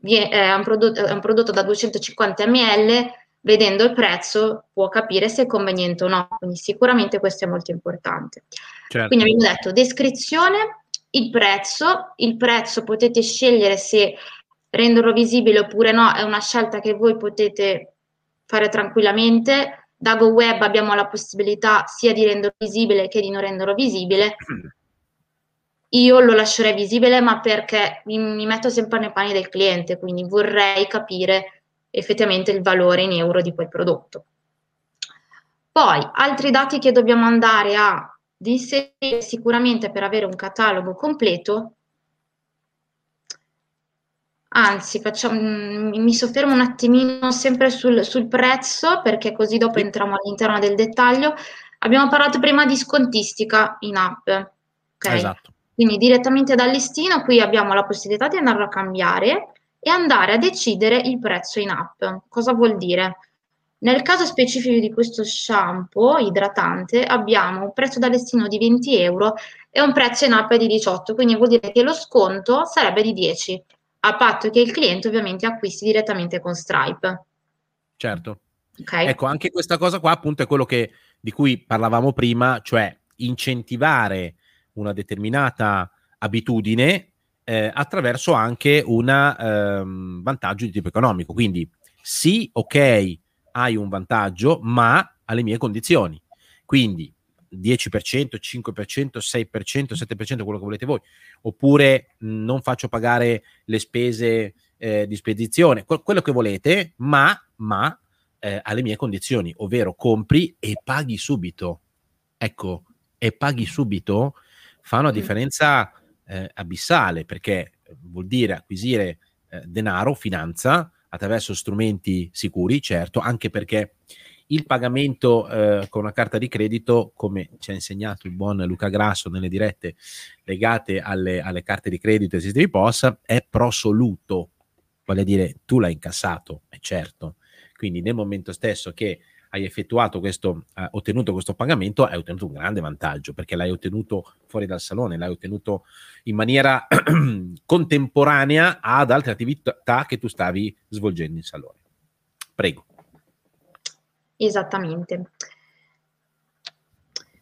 È un prodotto, è un prodotto da duecentocinquanta millilitri, vedendo il prezzo può capire se è conveniente o no, quindi sicuramente questo è molto importante. Certo. Quindi abbiamo detto descrizione, il prezzo, il prezzo potete scegliere se renderlo visibile oppure no, è una scelta che voi potete fare tranquillamente. Da GoWeb abbiamo la possibilità sia di renderlo visibile che di non renderlo visibile. Io lo lascerei visibile, ma perché mi, mi metto sempre nei panni del cliente, quindi vorrei capire effettivamente il valore in euro di quel prodotto. Poi, altri dati che dobbiamo andare a di inserire sicuramente per avere un catalogo completo, anzi facciamo, mi soffermo un attimino sempre sul, sul prezzo perché così dopo entriamo all'interno del dettaglio. Abbiamo parlato prima di scontistica in app, okay? Esatto. Quindi direttamente dal listino qui abbiamo la possibilità di andarlo a cambiare e andare a decidere il prezzo in app. Cosa vuol dire? Nel caso specifico di questo shampoo idratante abbiamo un prezzo da listino di venti euro e un prezzo in app di diciotto, quindi vuol dire che lo sconto sarebbe di dieci, a patto che il cliente ovviamente acquisti direttamente con Stripe. Certo. Okay. Ecco, anche questa cosa qua appunto è quello che, di cui parlavamo prima, cioè incentivare una determinata abitudine eh, attraverso anche un ehm, vantaggio di tipo economico. Quindi sì, ok, hai un vantaggio, ma alle mie condizioni. Quindi dieci per cento, cinque per cento, sei per cento, sette per cento, quello che volete voi. Oppure mh, non faccio pagare le spese eh, di spedizione, que- quello che volete, ma, ma eh, alle mie condizioni, ovvero compri e paghi subito. Ecco, e paghi subito fa una differenza eh, abissale, perché vuol dire acquisire eh, denaro, finanza, attraverso strumenti sicuri, certo, anche perché il pagamento eh, con una carta di credito, come ci ha insegnato il buon Luca Grasso nelle dirette legate alle, alle carte di credito e sistemi P O S, è prosoluto, vale a dire tu l'hai incassato, è certo. Quindi nel momento stesso che hai effettuato questo, eh, ottenuto questo pagamento, hai ottenuto un grande vantaggio, perché l'hai ottenuto fuori dal salone, l'hai ottenuto in maniera contemporanea ad altre attività che tu stavi svolgendo in salone. Prego. Esattamente.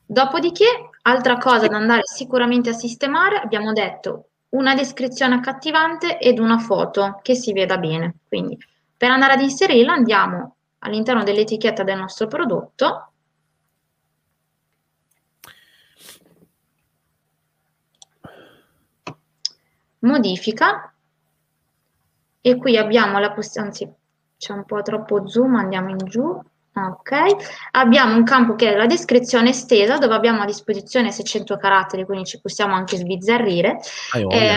Dopodiché, altra cosa da andare sicuramente a sistemare, abbiamo detto una descrizione accattivante ed una foto che si veda bene. Quindi, per andare ad inserirla, andiamo all'interno dell'etichetta del nostro prodotto. Modifica. E qui abbiamo la possibilità, anzi, c'è un po' troppo zoom, andiamo in giù. Ok, abbiamo un campo che è la descrizione estesa, dove abbiamo a disposizione seicento caratteri, quindi ci possiamo anche sbizzarrire. Eh,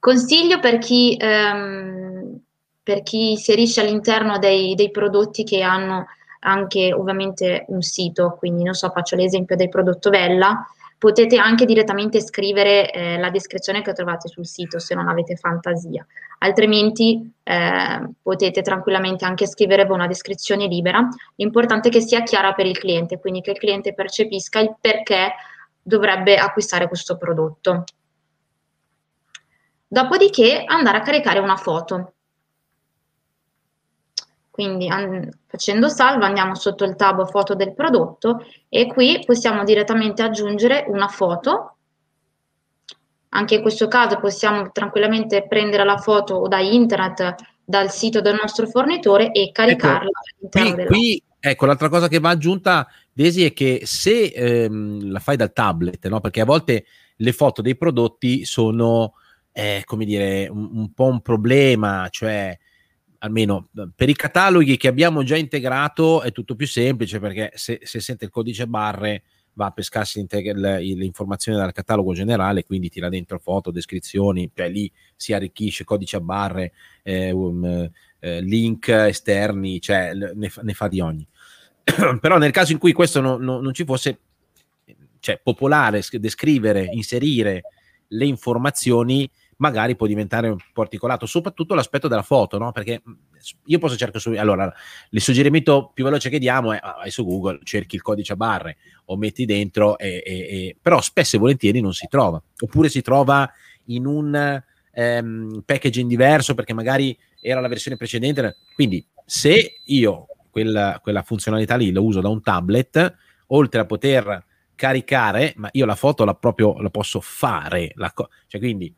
consiglio per chi, ehm, per chi inserisce all'interno dei, dei prodotti che hanno anche ovviamente un sito, quindi non so, faccio l'esempio del prodotto Wella, potete anche direttamente scrivere eh, la descrizione che trovate sul sito se non avete fantasia. Altrimenti eh, potete tranquillamente anche scrivere una descrizione libera. L'importante è che sia chiara per il cliente, quindi che il cliente percepisca il perché dovrebbe acquistare questo prodotto. Dopodiché andare a caricare una foto. Quindi an- facendo salvo andiamo sotto il tab foto del prodotto e qui possiamo direttamente aggiungere una foto. Anche in questo caso possiamo tranquillamente prendere la foto da internet, dal sito del nostro fornitore e caricarla. Ecco, qui, della... qui, ecco, l'altra cosa che va aggiunta, Desi, è che se ehm, la fai dal tablet, no? Perché a volte le foto dei prodotti sono, eh, come dire, un, un po' un problema, cioè almeno per i cataloghi che abbiamo già integrato è tutto più semplice, perché se, se sente il codice barre va a pescarsi le informazioni dal catalogo generale, quindi tira dentro foto, descrizioni, cioè lì si arricchisce, codice a barre, eh, um, eh, link esterni, cioè ne fa, ne fa di ogni. Però nel caso in cui questo no, no, non ci fosse, cioè popolare, descrivere, inserire le informazioni magari può diventare un po' articolato, soprattutto l'aspetto della foto, no? Perché io posso cercare su... Allora, il suggerimento più veloce che diamo è vai su Google, cerchi il codice a barre o metti dentro, e, e, e, però spesso e volentieri non si trova. Oppure si trova in un um, packaging diverso, perché magari era la versione precedente. Quindi se io quella, quella funzionalità lì la uso da un tablet, oltre a poter caricare, ma io la foto la proprio la posso fare. La co- cioè quindi...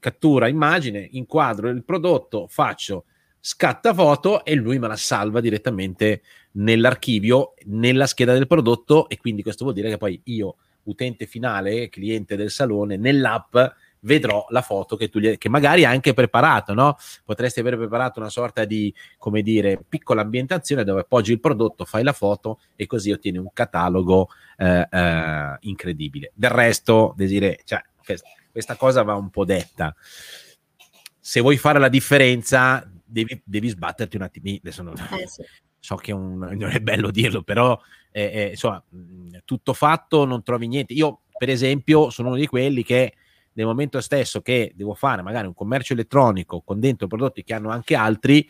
cattura immagine, inquadro il prodotto, faccio scatta foto e lui me la salva direttamente nell'archivio, nella scheda del prodotto, e quindi questo vuol dire che poi io, utente finale, cliente del salone, nell'app vedrò la foto che tu gli, che magari hai anche preparato, no? Potresti aver preparato una sorta di, come dire, piccola ambientazione dove appoggi il prodotto, fai la foto e così ottieni un catalogo eh, eh, incredibile. Del resto, Desiree, cioè, questa cosa va un po' detta. Se vuoi fare la differenza, devi, devi sbatterti un attimino. Adesso non, eh sì. So che un, non è bello dirlo, però eh, eh, insomma, tutto fatto non trovi niente. Io, per esempio, sono uno di quelli che nel momento stesso che devo fare magari un commercio elettronico con dentro prodotti che hanno anche altri,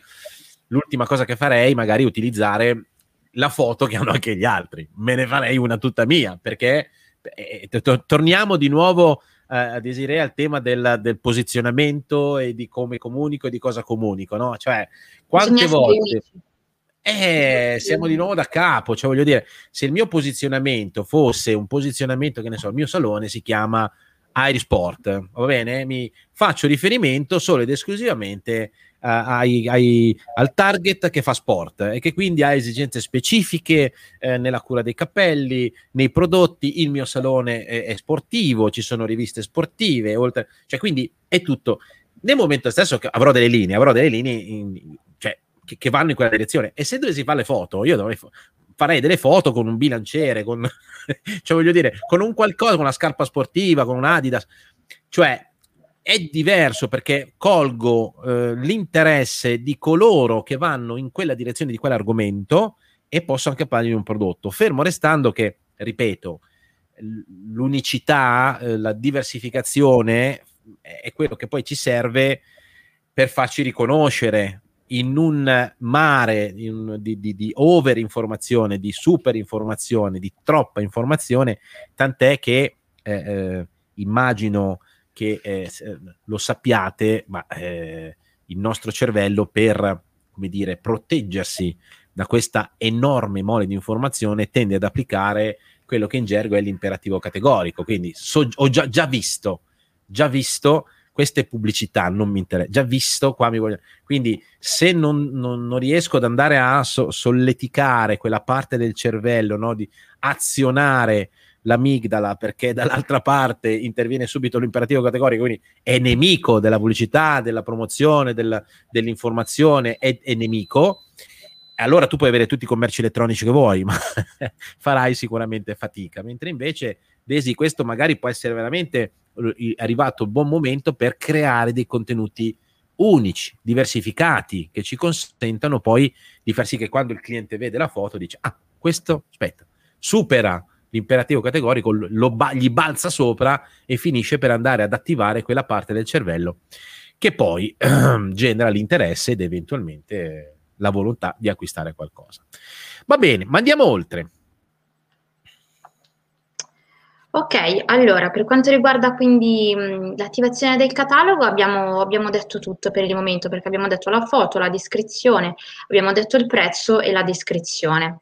l'ultima cosa che farei magari è utilizzare la foto che hanno anche gli altri. Me ne farei una tutta mia, perché eh, to- torniamo di nuovo... Uh, Desiree al tema del, del posizionamento e di come comunico e di cosa comunico, no? Cioè, quante volte eh, siamo di nuovo da capo, cioè voglio dire, se il mio posizionamento fosse un posizionamento, che ne so, il mio salone si chiama Airisport, va bene? Mi faccio riferimento solo ed esclusivamente uh, ai, ai, al target che fa sport e che quindi ha esigenze specifiche eh, nella cura dei capelli, nei prodotti. Il mio salone è, è sportivo, ci sono riviste sportive, oltre, cioè quindi è tutto. Nel momento stesso che avrò delle linee, avrò delle linee in, cioè, che, che vanno in quella direzione, e se dovessi fare le foto, io dovrei fare farei delle foto con un bilanciere, con, cioè voglio dire, con un qualcosa, con una scarpa sportiva, con un Adidas, cioè è diverso perché colgo eh, l'interesse di coloro che vanno in quella direzione di quell'argomento e posso anche parlare di un prodotto, fermo restando che, ripeto, l'unicità, eh, la diversificazione è quello che poi ci serve per farci riconoscere in un mare in, di, di, di over informazione, di super informazione, di troppa informazione, tant'è che eh, eh, immagino che eh, lo sappiate, ma eh, il nostro cervello, per, come dire, proteggersi da questa enorme mole di informazione, tende ad applicare quello che in gergo è l'imperativo categorico. Quindi so, ho già, già visto, già visto queste pubblicità, non mi interessa, già visto qua mi voglio, quindi se non, non, non riesco ad andare a so, solleticare quella parte del cervello, no? Di azionare l'amigdala, perché dall'altra parte interviene subito l'imperativo categorico, quindi è nemico della pubblicità, della promozione, della, dell'informazione, è, è nemico, allora tu puoi avere tutti i commerci elettronici che vuoi, ma farai sicuramente fatica, mentre invece Desi, questo magari può essere veramente arrivato il buon momento per creare dei contenuti unici, diversificati, che ci consentano poi di far sì che quando il cliente vede la foto dice: ah, questo, aspetta, supera l'imperativo categorico, lo ba- gli balza sopra e finisce per andare ad attivare quella parte del cervello che poi ehm, genera l'interesse ed eventualmente eh, la volontà di acquistare qualcosa. Va bene, ma andiamo oltre. Ok, allora per quanto riguarda quindi mh, l'attivazione del catalogo abbiamo, abbiamo detto tutto per il momento, perché abbiamo detto la foto, la descrizione, abbiamo detto il prezzo e la descrizione.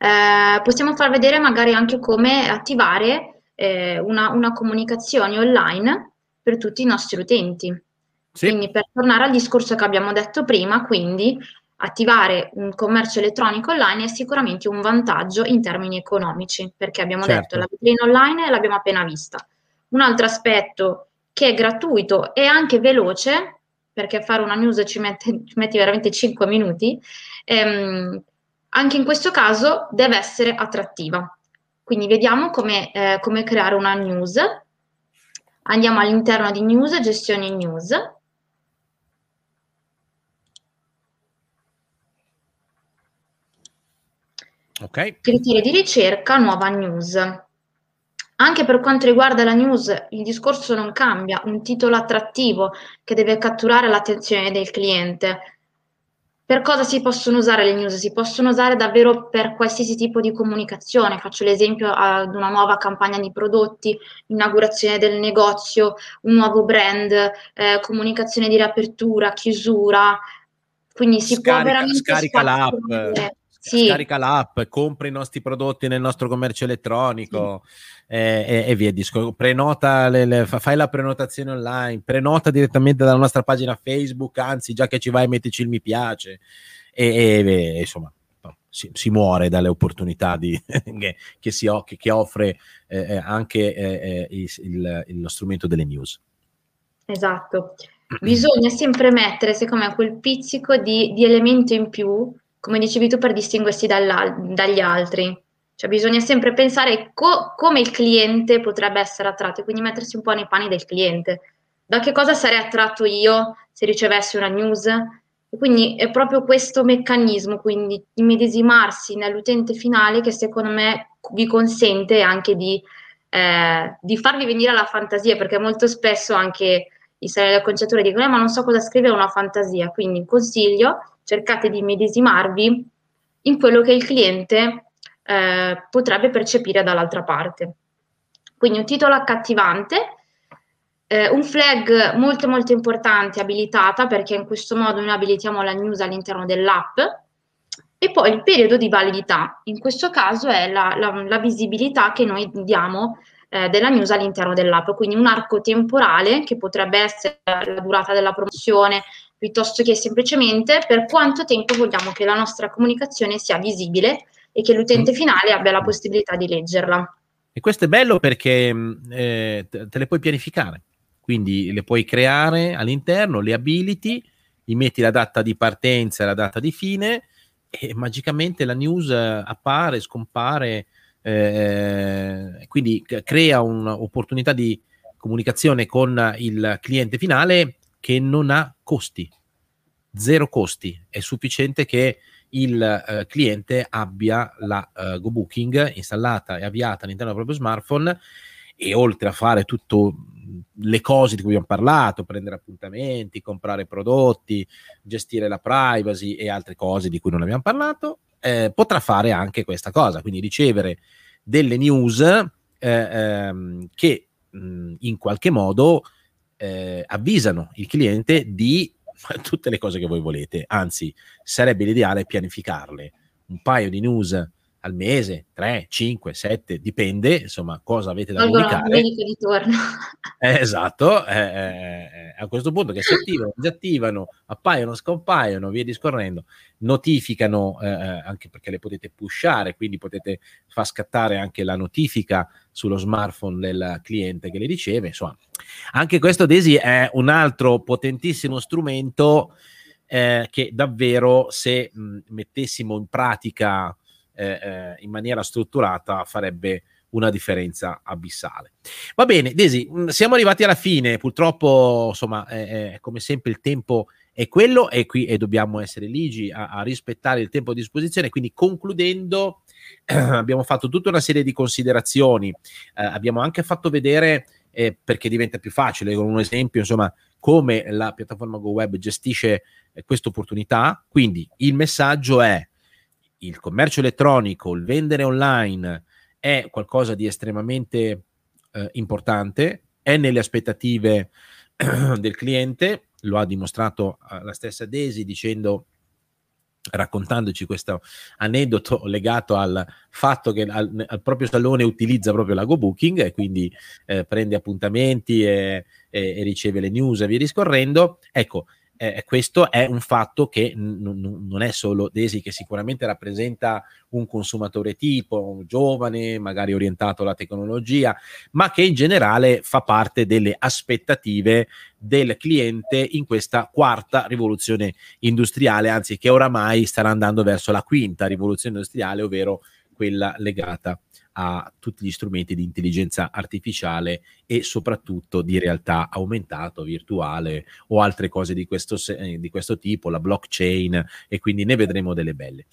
Eh, possiamo far vedere magari anche come attivare eh, una, una comunicazione online per tutti i nostri utenti. Sì. Quindi per tornare al discorso che abbiamo detto prima, quindi attivare un commercio elettronico online è sicuramente un vantaggio in termini economici, perché abbiamo certo. detto la vetrina online l'abbiamo appena vista. Un altro aspetto che è gratuito e anche veloce, perché fare una news ci mette, ci mette veramente cinque minuti, ehm, anche in questo caso deve essere attrattiva. Quindi vediamo come, eh, come creare una news. Andiamo all'interno di news, gestione news. Okay. Criteri di ricerca, nuova news. Anche per quanto riguarda la news, il discorso non cambia, un titolo attrattivo che deve catturare l'attenzione del cliente. Per cosa si possono usare le news? Si possono usare davvero per qualsiasi tipo di comunicazione, faccio l'esempio ad una nuova campagna di prodotti, inaugurazione del negozio, un nuovo brand, eh, comunicazione di riapertura, chiusura, quindi si scarica, può veramente... Scarica l'app... Sì. Scarica l'app, compra i nostri prodotti nel nostro commercio elettronico, sì. eh, e, e via discorso. Prenota, le, le, fai la prenotazione online, prenota direttamente dalla nostra pagina Facebook, anzi già che ci vai mettici il mi piace e, e, e insomma si, si muore dalle opportunità di, che, che, si, che, che offre eh, anche eh, il, il, lo strumento delle news. Esatto, bisogna sempre mettere secondo me quel pizzico di, di elemento in più, come dicevi tu, per distinguersi dagli altri. Cioè bisogna sempre pensare co- come il cliente potrebbe essere attratto, quindi mettersi un po' nei panni del cliente. Da che cosa sarei attratto io se ricevessi una news? E quindi è proprio questo meccanismo, quindi immedesimarsi nell'utente finale, che secondo me vi consente anche di, eh, di farvi venire alla fantasia, perché molto spesso anche i salari della conciatura dicono eh, ma non so cosa scrivere, una fantasia, quindi consiglio... Cercate di immedesimarvi in quello che il cliente eh, potrebbe percepire dall'altra parte. Quindi un titolo accattivante, eh, un flag molto molto importante abilitata, perché in questo modo noi abilitiamo la news all'interno dell'app, e poi il periodo di validità. In questo caso è la, la, la visibilità che noi diamo eh, della news all'interno dell'app, quindi un arco temporale che potrebbe essere la durata della promozione, piuttosto che semplicemente per quanto tempo vogliamo che la nostra comunicazione sia visibile e che l'utente finale abbia la possibilità di leggerla. E questo è bello perché eh, te le puoi pianificare, quindi le puoi creare all'interno, le ability, gli metti la data di partenza e la data di fine e magicamente la news appare, scompare, eh, quindi crea un'opportunità di comunicazione con il cliente finale che non ha costi, zero costi. È sufficiente che il eh, cliente abbia la eh, GoBooking installata e avviata all'interno del proprio smartphone e oltre a fare tutte le cose di cui abbiamo parlato, prendere appuntamenti, comprare prodotti, gestire la privacy e altre cose di cui non abbiamo parlato, eh, potrà fare anche questa cosa, quindi ricevere delle news eh, ehm, che mh, in qualche modo eh, avvisano il cliente di tutte le cose che voi volete, anzi sarebbe l'ideale pianificarle, un paio di news al mese, tre, cinque, sette, dipende, insomma, cosa avete da allora, comunicare. Di torno. Eh, esatto, eh, eh, a questo punto che si attivano, disattivano, appaiono, scompaiono, via discorrendo, notificano, eh, anche perché le potete pushare, quindi potete far scattare anche la notifica sullo smartphone del cliente che le riceve, insomma. Anche questo, Desi, è un altro potentissimo strumento eh, che davvero, se mh, mettessimo in pratica Eh, eh, in maniera strutturata, farebbe una differenza abissale. Va bene, Desi, mh, siamo arrivati alla fine, purtroppo insomma eh, eh, come sempre il tempo è quello e qui e dobbiamo essere ligi a, a rispettare il tempo a disposizione, quindi concludendo eh, abbiamo fatto tutta una serie di considerazioni, eh, abbiamo anche fatto vedere eh, perché diventa più facile con un esempio insomma come la piattaforma GoWeb gestisce eh, questa opportunità, quindi il messaggio è: il commercio elettronico, il vendere online è qualcosa di estremamente eh, importante, è nelle aspettative eh, del cliente, lo ha dimostrato eh, la stessa Desi dicendo, raccontandoci questo aneddoto legato al fatto che al, al proprio salone utilizza proprio la GoBooking e quindi eh, prende appuntamenti e, e, e riceve le news e via discorrendo. Ecco, Eh, questo è un fatto che n- n- non è solo Desi, che sicuramente rappresenta un consumatore tipo, un giovane, magari orientato alla tecnologia, ma che in generale fa parte delle aspettative del cliente in questa quarta rivoluzione industriale, anzi che oramai starà andando verso la quinta rivoluzione industriale, ovvero quella legata a tutti gli strumenti di intelligenza artificiale e soprattutto di realtà aumentata, virtuale o altre cose di questo, di questo tipo, la blockchain, e quindi ne vedremo delle belle.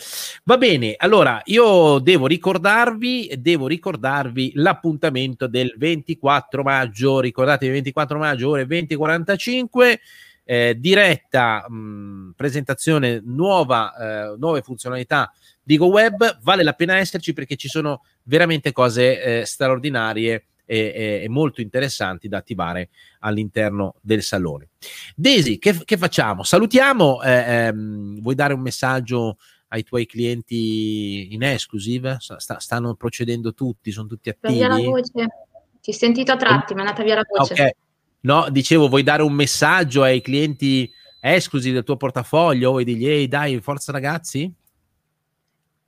Va bene, allora io devo ricordarvi, devo ricordarvi l'appuntamento del ventiquattro maggio, ricordatevi ventiquattro maggio ore venti e quarantacinque, eh, diretta mh, presentazione nuova, eh, nuove funzionalità di GoWeb, vale la pena esserci perché ci sono veramente cose eh, straordinarie e, e molto interessanti da attivare all'interno del salone. Desi, che, che facciamo? Salutiamo, eh, ehm, vuoi dare un messaggio ai tuoi clienti in esclusive? Sta, stanno procedendo tutti, sono tutti attivi? Via la voce, ti ho sentito a tratti, eh, ma è andata via la voce. Okay. No, dicevo, vuoi dare un messaggio ai clienti esclusivi del tuo portafoglio e digli, ehi dai, forza ragazzi?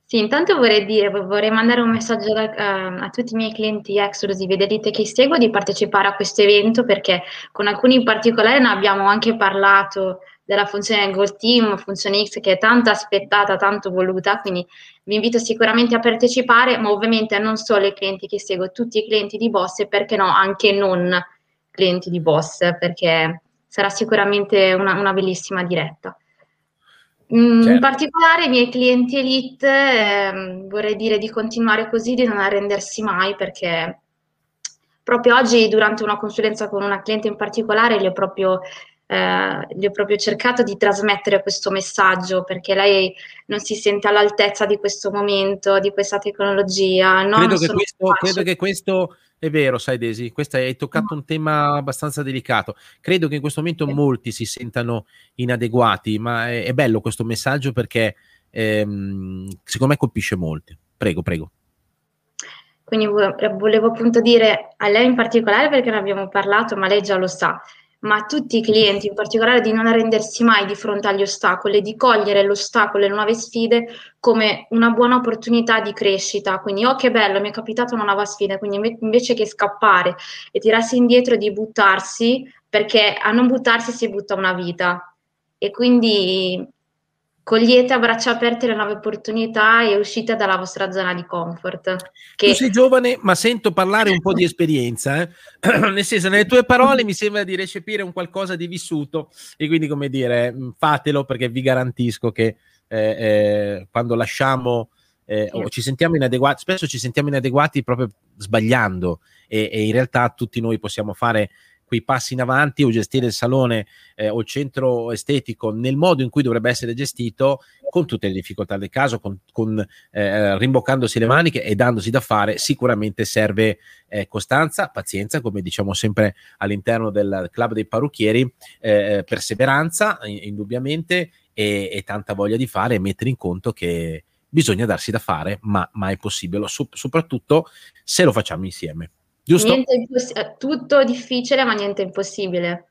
Sì, intanto vorrei dire, vorrei mandare un messaggio da, uh, a tutti i miei clienti exclusivi e dell'I T che seguo di partecipare a questo evento, perché con alcuni in particolare ne abbiamo anche parlato della funzione Gold Team, funzione X, che è tanto aspettata, tanto voluta, quindi vi invito sicuramente a partecipare, ma ovviamente non solo i clienti che seguo, tutti i clienti di Boss e perché no, anche non clienti di Boss, perché sarà sicuramente una, una bellissima diretta. Certo. In particolare i miei clienti elite eh, vorrei dire di continuare così, di non arrendersi mai, perché proprio oggi durante una consulenza con una cliente in particolare gli ho proprio, eh, gli ho proprio cercato di trasmettere questo messaggio, perché lei non si sente all'altezza di questo momento, di questa tecnologia. No, credo, che questo, credo che questo è vero, sai Desi, questa hai toccato un tema abbastanza delicato. Credo che in questo momento molti si sentano inadeguati, ma è, è bello questo messaggio perché ehm, secondo me colpisce molti. Prego, prego. Quindi volevo appunto dire a lei in particolare, perché ne abbiamo parlato, ma lei già lo sa, ma a tutti i clienti in particolare, di non arrendersi mai di fronte agli ostacoli, di cogliere l'ostacolo e le nuove sfide come una buona opportunità di crescita. Quindi, oh che bello, mi è capitata una nuova sfida, quindi invece che scappare e tirarsi indietro, di buttarsi, perché a non buttarsi si butta una vita. E quindi cogliete a braccia aperte le nuove opportunità e uscite dalla vostra zona di comfort. Che... Tu sei giovane, ma sento parlare un po' di esperienza, eh? Nel senso, nelle tue parole mi sembra di recepire un qualcosa di vissuto, e quindi, come dire, fatelo, perché vi garantisco che eh, eh, quando lasciamo eh, o ci sentiamo inadeguati, spesso ci sentiamo inadeguati proprio sbagliando, e, e in realtà tutti noi possiamo fare quei passi in avanti o gestire il salone eh, o il centro estetico nel modo in cui dovrebbe essere gestito, con tutte le difficoltà del caso, con, con, eh, rimboccandosi le maniche e dandosi da fare. Sicuramente serve eh, costanza, pazienza, come diciamo sempre all'interno del club dei parrucchieri, eh, perseveranza indubbiamente, e, e tanta voglia di fare, e mettere in conto che bisogna darsi da fare, ma, ma è possibile, so- soprattutto se lo facciamo insieme. Giusto? Niente, tutto difficile, ma niente impossibile.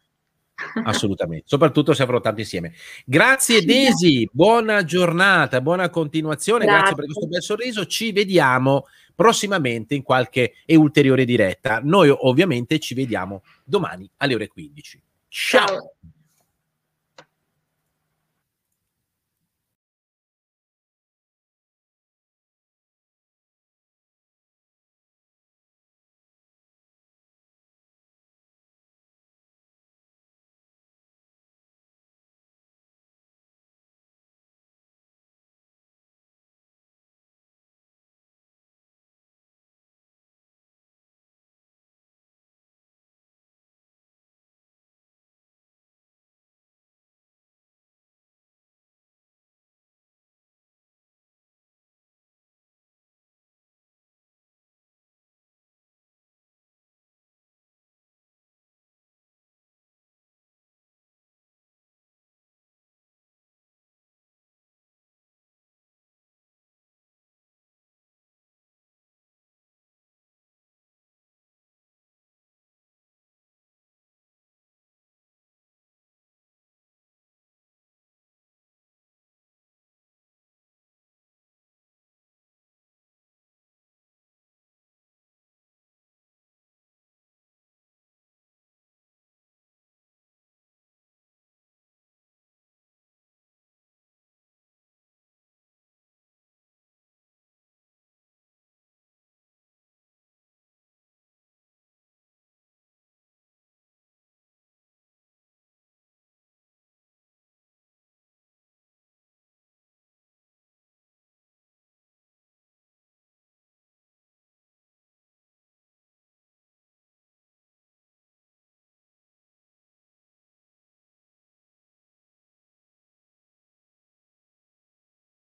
Assolutamente, soprattutto se avrò tanti insieme. Grazie Desi, buona giornata, buona continuazione, grazie, grazie per questo bel sorriso. Ci vediamo prossimamente in qualche e ulteriore diretta. Noi ovviamente ci vediamo domani alle ore quindici. Ciao! Ciao.